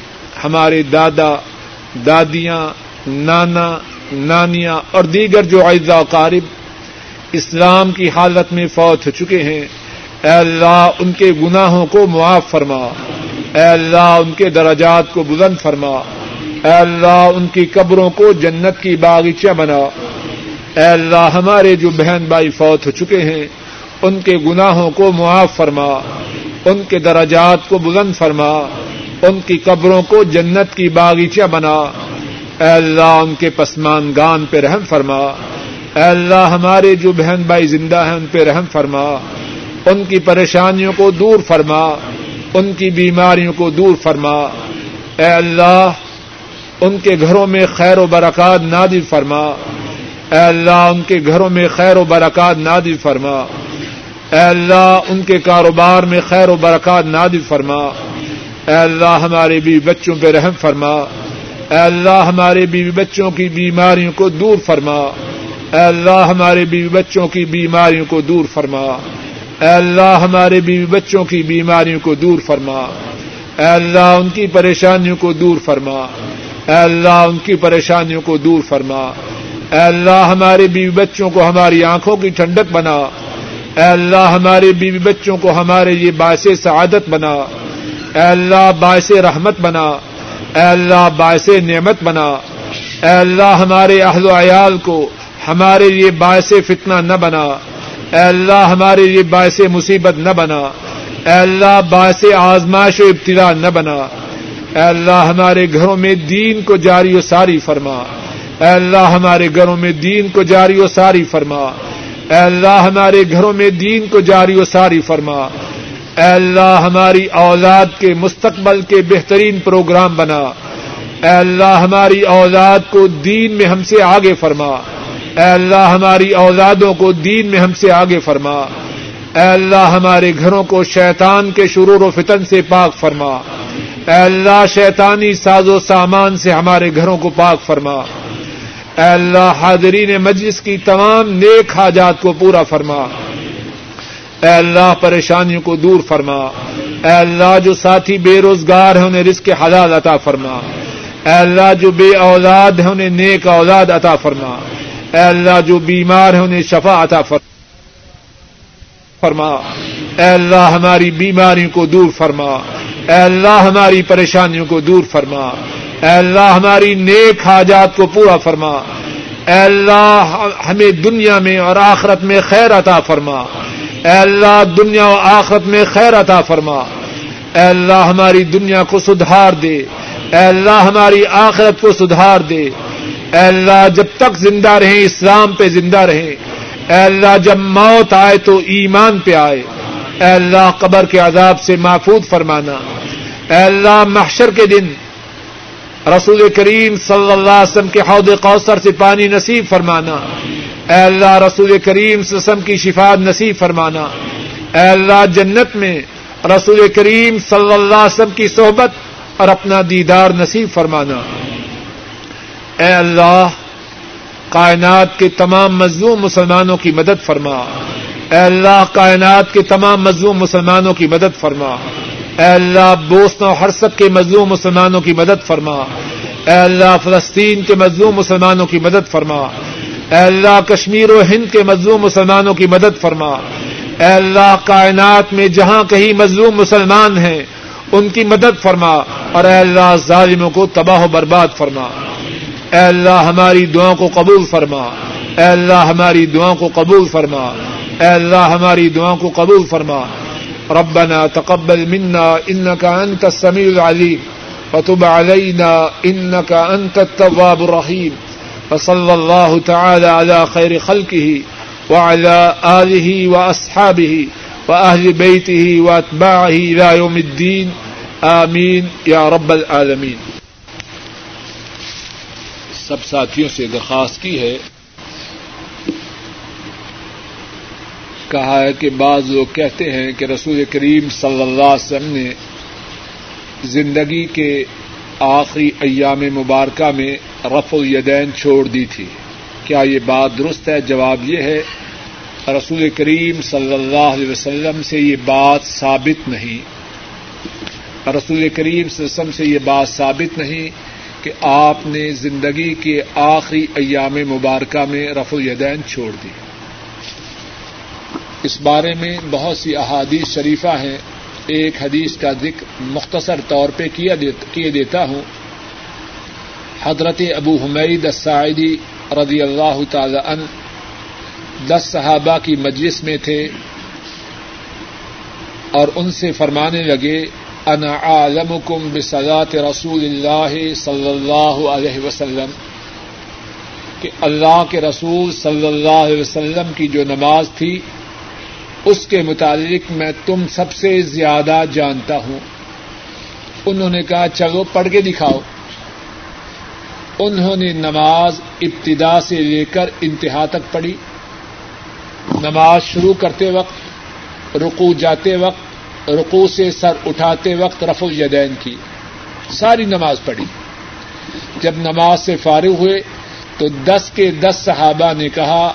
ہمارے دادا دادیاں، نانا نانیاں اور دیگر جو اعزا و اقارب اسلام کی حالت میں فوت ہو چکے ہیں، اے اللہ، ان کے گناہوں کو معاف فرما. اے اللہ، ان کے درجات کو بلند فرما. اے اللہ، ان کی قبروں کو جنت کی باغیچہ بنا. اے اللہ، ہمارے جو بہن بھائی فوت ہو چکے ہیں، ان کے گناہوں کو معاف فرما، ان کے درجات کو بلند فرما، ان کی قبروں کو جنت کی باغیچہ بنا. اے اللہ، ان کے پسماندگان پہ رحم فرما. اے اللہ، ہمارے جو بہن بھائی زندہ ہیں ان پہ رحم فرما، ان کی پریشانیوں کو دور فرما، ان کی بیماریوں کو دور فرما. اے اللہ، ان کے گھروں میں خیر و برکات نازل فرما. اے اللہ، ان کے گھروں میں خیر و برکات نازل فرما. اے اللہ، ان کے کاروبار میں خیر و برکات نازل فرما. اے اللہ، ہمارے بیوی بچوں پہ رحم فرما. اے اللہ، ہمارے بیوی بچوں کی بیماریوں کو دور فرما. اے اللہ، ہمارے بیوی بچوں کی بیماریوں کو دور فرما. اے اللہ، ہمارے بیوی بچوں کی بیماریوں کو دور فرما. اے اللہ، ان کی پریشانیوں کو دور فرما. اے اللہ، ان کی پریشانیوں کو دور فرما. اے اللہ، ہمارے بیوی بچوں کو ہماری آنکھوں کی ٹھنڈک بنا. اے اللہ، ہمارے بیوی بچوں کو ہمارے لیے باعث سعادت بنا. اے اللہ باعث رحمت بنا، اے اللہ باعث نعمت بنا، اے اللہ ہمارے اہل و عیال کو ہمارے لیے باعث فتنہ نہ بنا، اے اللہ ہمارے لیے باعث مصیبت نہ بنا، اے اللہ باعث آزمائش و ابتلا نہ بنا، اے اللہ ہمارے گھروں میں دین کو جاری و ساری فرما، اے اللہ ہمارے گھروں میں دین کو جاری و ساری فرما، اے اللہ ہمارے گھروں میں دین کو جاری و ساری فرما، اے اللہ ہماری اولاد کے مستقبل کے بہترین پروگرام بنا، اے اللہ ہماری اولاد کو دین میں ہم سے آگے فرما، اے اللہ ہماری اولادوں کو دین میں ہم سے آگے فرما، اے اللہ ہمارے گھروں کو شیطان کے شرور و فتن سے پاک فرما، اے اللہ شیطانی ساز و سامان سے ہمارے گھروں کو پاک فرما، اے اللہ حاضرین مجلس کی تمام نیک حاجات کو پورا فرما، اے اللہ پریشانیوں کو دور فرما، اے اللہ جو ساتھی بے روزگار ہیں انہیں رزق حلال عطا فرما، اے اللہ جو بے اولاد ہیں انہیں نیک اولاد عطا فرما، اے اللہ جو بیمار ہیں انہیں شفا عطا فرما، اے اللہ ہماری بیماریوں کو دور فرما، اے اللہ ہماری پریشانیوں کو دور فرما، اے اللہ ہماری نیک حاجات کو پورا فرما، اے اللہ ہمیں دنیا میں اور آخرت میں خیر عطا فرما، اے اللہ دنیا و آخرت میں خیر عطا فرما، اے اللہ ہماری دنیا کو سدھار دے، اے اللہ ہماری آخرت کو سدھار دے، اے اللہ جب تک زندہ رہیں اسلام پہ زندہ رہیں، اے اللہ جب موت آئے تو ایمان پہ آئے، اے اللہ قبر کے عذاب سے محفوظ فرمانا، اے اللہ محشر کے دن رسول کریم صلی اللہ علیہ وسلم کے حوض کوثر سے پانی نصیب فرمانا، اے اللہ رسول کریم صلی اللہ علیہ وسلم کی شفاعت نصیب فرمانا، اے اللہ جنت میں رسول کریم صلی اللہ علیہ وسلم کی صحبت اور اپنا دیدار نصیب فرمانا، اے اللہ کائنات کے تمام مظلوم مسلمانوں کی مدد فرما، اے اللہ کائنات کے تمام مظلوم مسلمانوں کی مدد فرما، اے اللہ بوسنا و ہرسک کے مظلوم مسلمانوں کی مدد فرما، اے اللہ فلسطین کے مظلوم مسلمانوں کی مدد فرما، اے اللہ کشمیر و ہند کے مظلوم مسلمانوں کی مدد فرما، اے اللہ کائنات میں جہاں کہیں مظلوم مسلمان ہیں ان کی مدد فرما، اور اے اللہ ظالموں کو تباہ و برباد فرما، اے اللہ ہماری دعاؤں کو قبول فرما، اے اللہ ہماری دعاؤں کو قبول فرما، اے اللہ ہماری دعاؤں کو قبول فرما، ربنا تقبل منا انك انت السميع العليم وتب علينا انك انت التواب الرحيم، وصلى الله تعالى على خير خلقه وعلى آله واصحابه واهل بيته واتباعه الى يوم الدين، آمين يا رب العالمين۔ سب ساتھیوں سے درخواست کی ہے، کہا ہے کہ بعض لوگ کہتے ہیں کہ رسول کریم صلی اللہ علیہ وسلم نے زندگی کے آخری ایام مبارکہ میں رفع الیدین چھوڑ دی تھی، کیا یہ بات درست ہے؟ جواب یہ ہے رسول کریم صلی اللہ علیہ وسلم سے یہ بات ثابت نہیں، رسول کریم صلی اللہ علیہ وسلم سے یہ بات ثابت نہیں کہ آپ نے زندگی کے آخری ایام مبارکہ میں رفع الیدین چھوڑ دی۔ اس بارے میں بہت سی احادیث شریفہ ہیں، ایک حدیث کا ذکر مختصر طور پہ کیے دیتا ہوں۔ حضرت ابو حمید الساعدی رضی اللہ تعالی عنہ 10 صحابہ کی مجلس میں تھے اور ان سے فرمانے لگے انا اعلمکم بصلاۃ رسول اللہ صلی اللہ علیہ وسلم، کہ اللہ کے رسول صلی اللہ علیہ وسلم کی جو نماز تھی اس کے متعلق میں تم سب سے زیادہ جانتا ہوں۔ انہوں نے کہا چلو پڑھ کے دکھاؤ، انہوں نے نماز ابتدا سے لے کر انتہا تک پڑھی، نماز شروع کرتے وقت، رکوع جاتے وقت، رکوع سے سر اٹھاتے وقت، رفع الیدین کی ساری نماز پڑھی۔ جب نماز سے فارغ ہوئے تو 10 کے 10 صحابہ نے کہا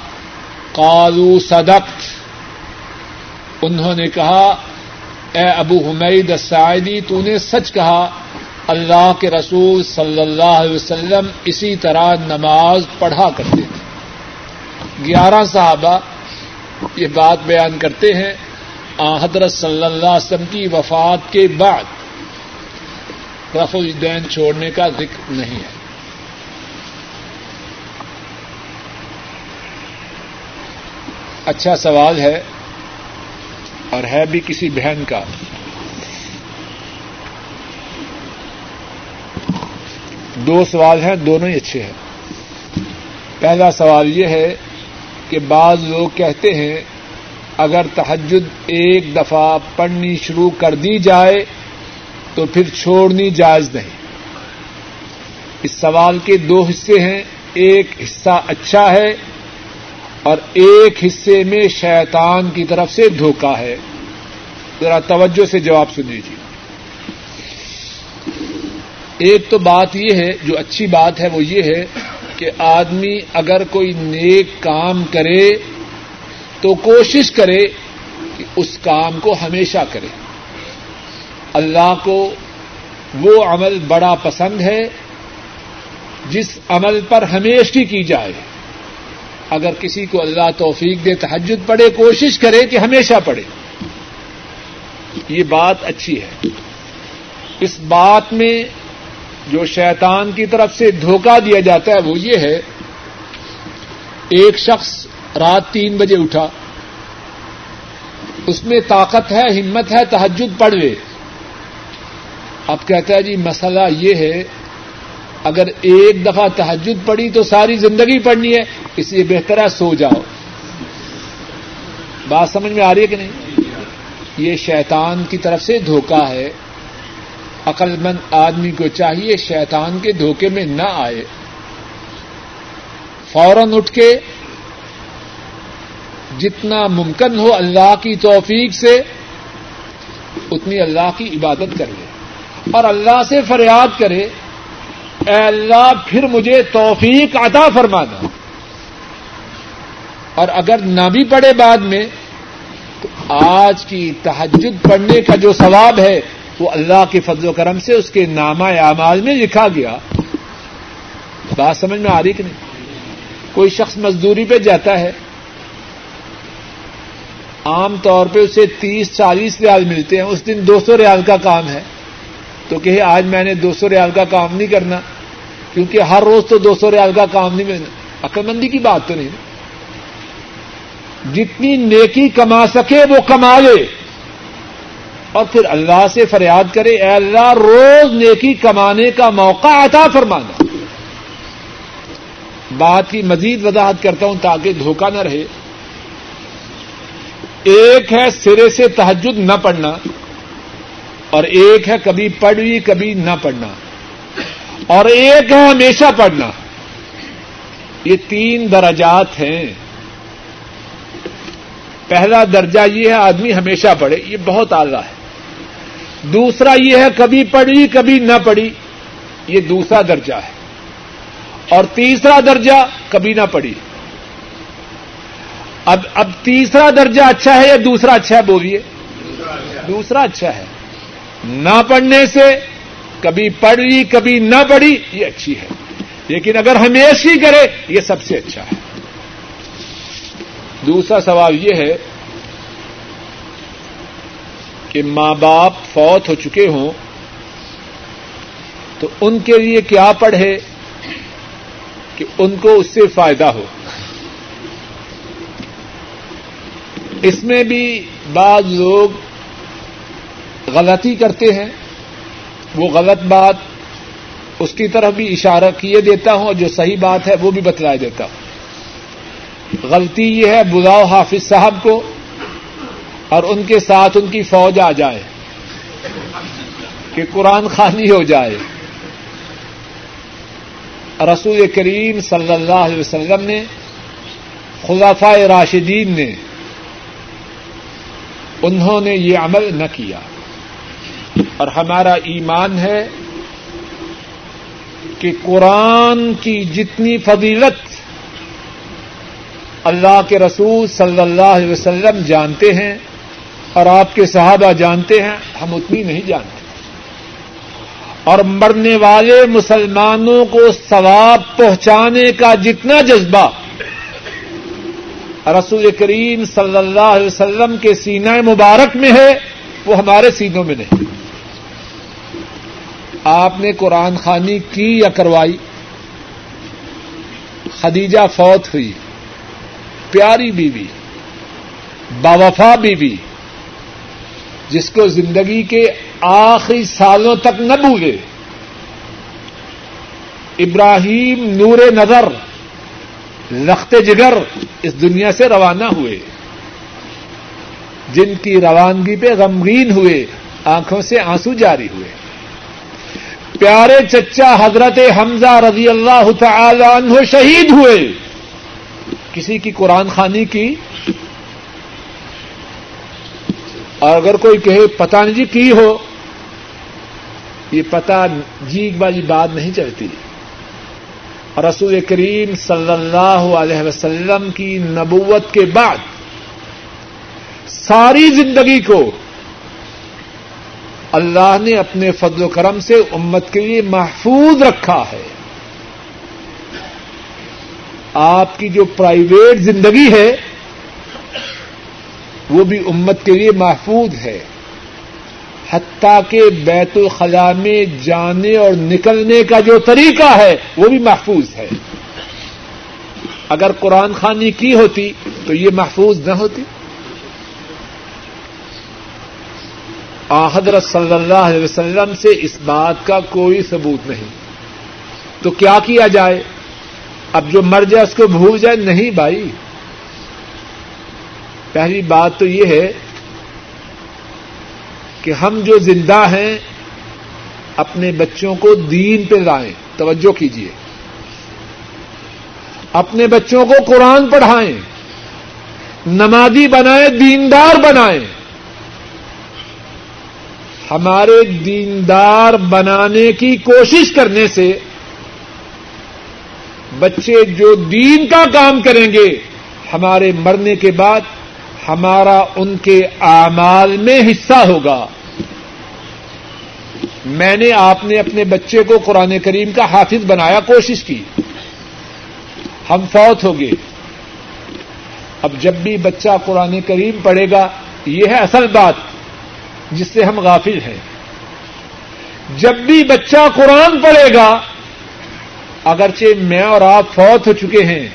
قالوا صدقت، انہوں نے کہا اے ابو حمید الساعدی تو نے سچ کہا، اللہ کے رسول صلی اللہ علیہ وسلم اسی طرح نماز پڑھا کرتے تھے۔ 11 صحابہ یہ بات بیان کرتے ہیں آن حضرت صلی اللہ علیہ وسلم کی وفات کے بعد رفع الدین چھوڑنے کا ذکر نہیں ہے. اچھا سوال ہے اور ہے بھی کسی بہن کا. دو سوال ہیں, دونوں ہی اچھے ہیں. پہلا سوال یہ ہے کہ بعض لوگ کہتے ہیں اگر تہجد ایک دفعہ پڑھنی شروع کر دی جائے تو پھر چھوڑنی جائز نہیں. اس سوال کے دو حصے ہیں, ایک حصہ اچھا ہے اور ایک حصے میں شیطان کی طرف سے دھوکہ ہے. ذرا توجہ سے جواب سن لیجیے. ایک تو بات یہ ہے, جو اچھی بات ہے وہ یہ ہے کہ آدمی اگر کوئی نیک کام کرے تو کوشش کرے کہ اس کام کو ہمیشہ کرے. اللہ کو وہ عمل بڑا پسند ہے جس عمل پر ہمیشہ کی جائے. اگر کسی کو اللہ توفیق دے تہجد پڑھے, کوشش کرے کہ ہمیشہ پڑھے. یہ بات اچھی ہے. اس بات میں جو شیطان کی طرف سے دھوکہ دیا جاتا ہے وہ یہ ہے, ایک شخص رات 3 بجے اٹھا, اس میں طاقت ہے, ہمت ہے, تہجد پڑھ لے. اب کہتا ہے جی مسئلہ یہ ہے اگر ایک دفعہ تہجد پڑھی تو ساری زندگی پڑھنی ہے, اس لیے بہتر ہے سو جاؤ. بات سمجھ میں آ رہی ہے کہ نہیں؟ یہ شیطان کی طرف سے دھوکہ ہے. عقل مند آدمی کو چاہیے شیطان کے دھوکے میں نہ آئے. فوراً اٹھ کے جتنا ممکن ہو اللہ کی توفیق سے اتنی اللہ کی عبادت کرے اور اللہ سے فریاد کرے, اے اللہ پھر مجھے توفیق عطا فرمانا. اور اگر نہ بھی پڑھے بعد میں تو آج کی تہجد پڑھنے کا جو ثواب ہے وہ اللہ کے فضل و کرم سے اس کے نامہ اعمال میں لکھا گیا. بات سمجھ میں آ رہی کہ نہیں؟ کوئی شخص مزدوری پہ جاتا ہے, عام طور پہ اسے 30-40 ریال ملتے ہیں, اس دن 200 ریال کا کام ہے تو کہے آج میں نے 200 ریال کا کام نہیں کرنا کیونکہ ہر روز تو 200 ریال کا کام نہیں ملنا. عقل مندی کی بات تو نہیں. جتنی نیکی کما سکے وہ کما لے اور پھر اللہ سے فریاد کرے, اے اللہ روز نیکی کمانے کا موقع عطا فرمانا. بات کی مزید وضاحت کرتا ہوں تاکہ دھوکہ نہ رہے. ایک ہے سرے سے تہجد نہ پڑھنا اور ایک ہے کبھی پڑھ لی کبھی نہ پڑھنا اور ایک ہے ہمیشہ پڑھنا. یہ 3 درجات ہیں. پہلا درجہ یہ ہے آدمی ہمیشہ پڑھے, یہ بہت اعلیٰ ہے. دوسرا یہ ہے کبھی پڑھی کبھی نہ پڑھی, یہ دوسرا درجہ ہے. اور تیسرا درجہ کبھی نہ پڑھی. اب تیسرا درجہ اچھا ہے یا دوسرا اچھا ہے؟ بولیے. دوسرا اچھا ہے. نہ پڑھنے سے کبھی پڑھ لی کبھی نہ پڑھی یہ اچھی ہے, لیکن اگر ہمیشہ کرے یہ سب سے اچھا ہے. دوسرا سوال یہ ہے کہ ماں باپ فوت ہو چکے ہوں تو ان کے لیے کیا پڑھے کہ ان کو اس سے فائدہ ہو. اس میں بھی بعض لوگ غلطی کرتے ہیں. وہ غلط بات اس کی طرف بھی اشارہ کیے دیتا ہوں اور جو صحیح بات ہے وہ بھی بتلا دیتا ہوں. غلطی یہ ہے بلاؤ حافظ صاحب کو اور ان کے ساتھ ان کی فوج آ جائے کہ قرآن خوانی ہو جائے. رسول کریم صلی اللہ علیہ وسلم نے, خلفاء راشدین نے, انہوں نے یہ عمل نہ کیا. اور ہمارا ایمان ہے کہ قرآن کی جتنی فضیلت اللہ کے رسول صلی اللہ علیہ وسلم جانتے ہیں اور آپ کے صحابہ جانتے ہیں, ہم اتنی نہیں جانتے. اور مرنے والے مسلمانوں کو ثواب پہنچانے کا جتنا جذبہ رسول کریم صلی اللہ علیہ وسلم کے سینہ مبارک میں ہے وہ ہمارے سینوں میں نہیں. آپ نے قرآن خوانی کی یا کروائی؟ خدیجہ فوت ہوئی, پیاری بیوی, باوفا بیوی, جس کو زندگی کے آخری سالوں تک نہ بھولے. ابراہیم نور نظر, رخت جگر, اس دنیا سے روانہ ہوئے, جن کی روانگی پہ غمگین ہوئے, آنکھوں سے آنسو جاری ہوئے. پیارے چچا حضرت حمزہ رضی اللہ تعالی عنہ شہید ہوئے. کسی کی قرآن خوانی کی؟ اور اگر کوئی کہے پتہ نہیں جی کی ہو, یہ پتہ جی والی بات نہیں چلتی. رسول کریم صلی اللہ علیہ وسلم کی نبوت کے بعد ساری زندگی کو اللہ نے اپنے فضل و کرم سے امت کے لیے محفوظ رکھا ہے. آپ کی جو پرائیویٹ زندگی ہے وہ بھی امت کے لیے محفوظ ہے, حتیٰ کہ بیت الخلاء میں جانے اور نکلنے کا جو طریقہ ہے وہ بھی محفوظ ہے. اگر قرآن خوانی کی ہوتی تو یہ محفوظ نہ ہوتی. حضرت صلی اللہ علیہ وسلم سے اس بات کا کوئی ثبوت نہیں, تو کیا کیا جائے؟ اب جو مر جائے اس کو بھول جائے؟ نہیں بھائی, پہلی بات تو یہ ہے کہ ہم جو زندہ ہیں اپنے بچوں کو دین پہ لائیں. توجہ کیجیے, اپنے بچوں کو قرآن پڑھائیں, نمازی بنائیں, دیندار بنائیں. ہمارے دیندار بنانے کی کوشش کرنے سے بچے جو دین کا کام کریں گے, ہمارے مرنے کے بعد ہمارا ان کے اعمال میں حصہ ہوگا. میں نے آپ نے اپنے بچے کو قرآن کریم کا حافظ بنایا, کوشش کی, ہم فوت ہو گئے. اب جب بھی بچہ قرآن کریم پڑھے گا, یہ ہے اصل بات جس سے ہم غافل ہیں, جب بھی بچہ قرآن پڑھے گا, اگرچہ میں اور آپ فوت ہو چکے ہیں,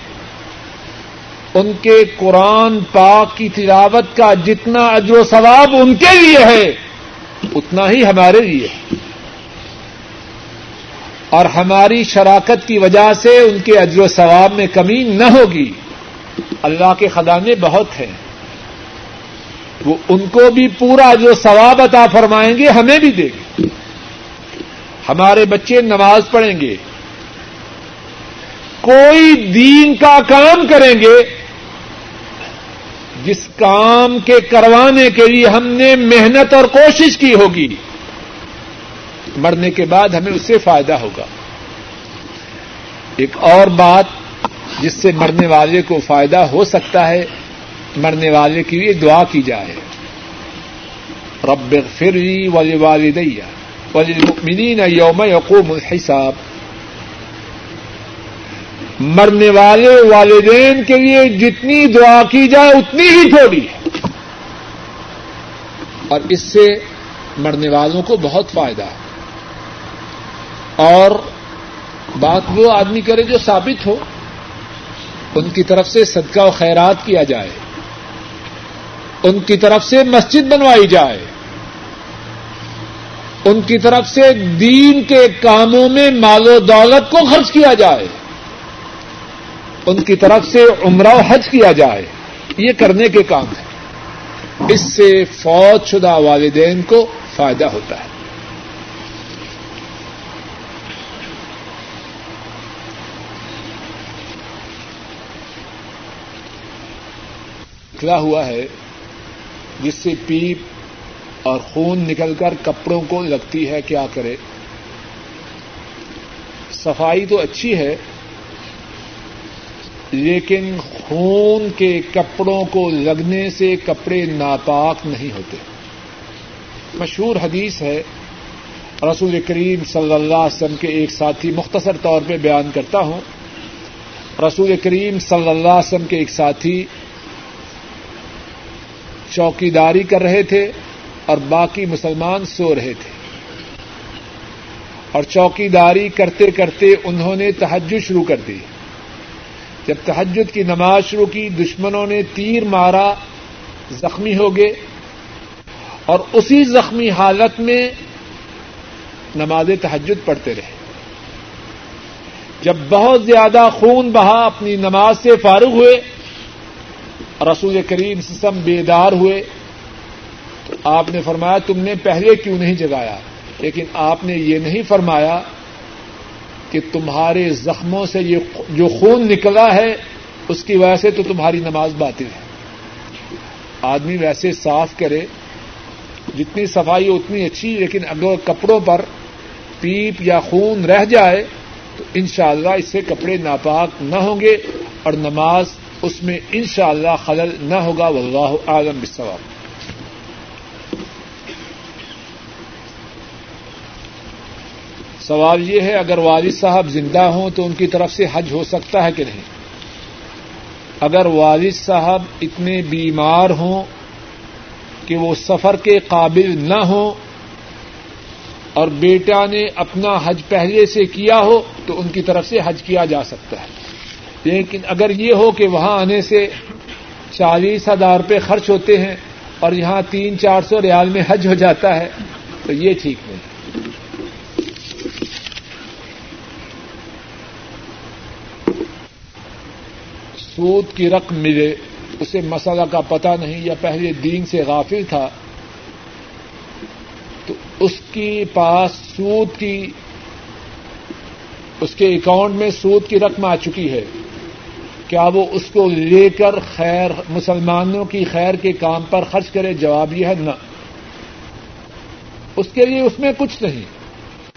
ان کے قرآن پاک کی تلاوت کا جتنا اجر و ثواب ان کے لیے ہے اتنا ہی ہمارے لیے ہے. اور ہماری شراکت کی وجہ سے ان کے اجر و ثواب میں کمی نہ ہوگی. اللہ کے خزانے بہت ہیں, وہ ان کو بھی پورا جو ثواب عطا فرمائیں گے ہمیں بھی دیں گے. ہمارے بچے نماز پڑھیں گے, کوئی دین کا کام کریں گے, جس کام کے کروانے کے لیے ہم نے محنت اور کوشش کی ہوگی, مرنے کے بعد ہمیں اس سے فائدہ ہوگا. ایک اور بات جس سے مرنے والے کو فائدہ ہو سکتا ہے, مرنے والے کے لیے دعا کی جائے. رب اغفر لی ولوالدی وللمؤمنین یوم یقوم الحساب. مرنے والے والدین کے لیے جتنی دعا کی جائے اتنی ہی تھوڑی, اور اس سے مرنے والوں کو بہت فائدہ ہے. اور بات وہ آدمی کرے جو ثابت ہو, ان کی طرف سے صدقہ و خیرات کیا جائے, ان کی طرف سے مسجد بنوائی جائے, ان کی طرف سے دین کے کاموں میں مال و دولت کو خرچ کیا جائے, ان کی طرف سے عمرہ و حج کیا جائے. یہ کرنے کے کام ہیں, اس سے فوت شدہ والدین کو فائدہ ہوتا ہے. ہوا ہے جس سے پیپ اور خون نکل کر کپڑوں کو لگتی ہے, کیا کرے؟ صفائی تو اچھی ہے لیکن خون کے کپڑوں کو لگنے سے کپڑے ناپاک نہیں ہوتے. مشہور حدیث ہے, رسول کریم صلی اللہ علیہ وسلم کے ایک ساتھی, مختصر طور پہ بیان کرتا ہوں. رسول کریم صلی اللہ علیہ وسلم کے ایک ساتھی چوکیداری کر رہے تھے اور باقی مسلمان سو رہے تھے. اور چوکی داری کرتے کرتے انہوں نے تہجد شروع کر دی. جب تہجد کی نماز شروع کی دشمنوں نے تیر مارا, زخمی ہو گئے, اور اسی زخمی حالت میں نماز تہجد پڑھتے رہے. جب بہت زیادہ خون بہا اپنی نماز سے فارغ ہوئے, رسول کریم صلی اللہ علیہ وسلم بیدار ہوئے تو آپ نے فرمایا تم نے پہلے کیوں نہیں جگایا, لیکن آپ نے یہ نہیں فرمایا کہ تمہارے زخموں سے یہ جو خون نکلا ہے اس کی وجہ سے تو تمہاری نماز باطل ہے. آدمی ویسے صاف کرے, جتنی صفائی اتنی اچھی, لیکن اگر کپڑوں پر پیپ یا خون رہ جائے تو انشاءاللہ اس سے کپڑے ناپاک نہ ہوں گے اور نماز اس میں انشاءاللہ خلل نہ ہوگا. واللہ اعلم بالصواب. سوال یہ ہے اگر والد صاحب زندہ ہوں تو ان کی طرف سے حج ہو سکتا ہے کہ نہیں؟ اگر والد صاحب اتنے بیمار ہوں کہ وہ سفر کے قابل نہ ہوں اور بیٹا نے اپنا حج پہلے سے کیا ہو تو ان کی طرف سے حج کیا جا سکتا ہے, لیکن اگر یہ ہو کہ وہاں آنے سے 40,000 روپے خرچ ہوتے ہیں اور یہاں 300-400 ریال میں حج ہو جاتا ہے تو یہ ٹھیک نہیں. سود کی رقم ملے, اسے مسئلہ کا پتہ نہیں یا پہلے دین سے غافل تھا تو اس کے پاس سود کی, اس کے اکاؤنٹ میں سود کی رقم آ چکی ہے, کیا وہ اس کو لے کر خیر مسلمانوں کی خیر کے کام پر خرچ کرے؟ جواب یہ ہے نہ, اس کے لیے اس میں کچھ نہیں.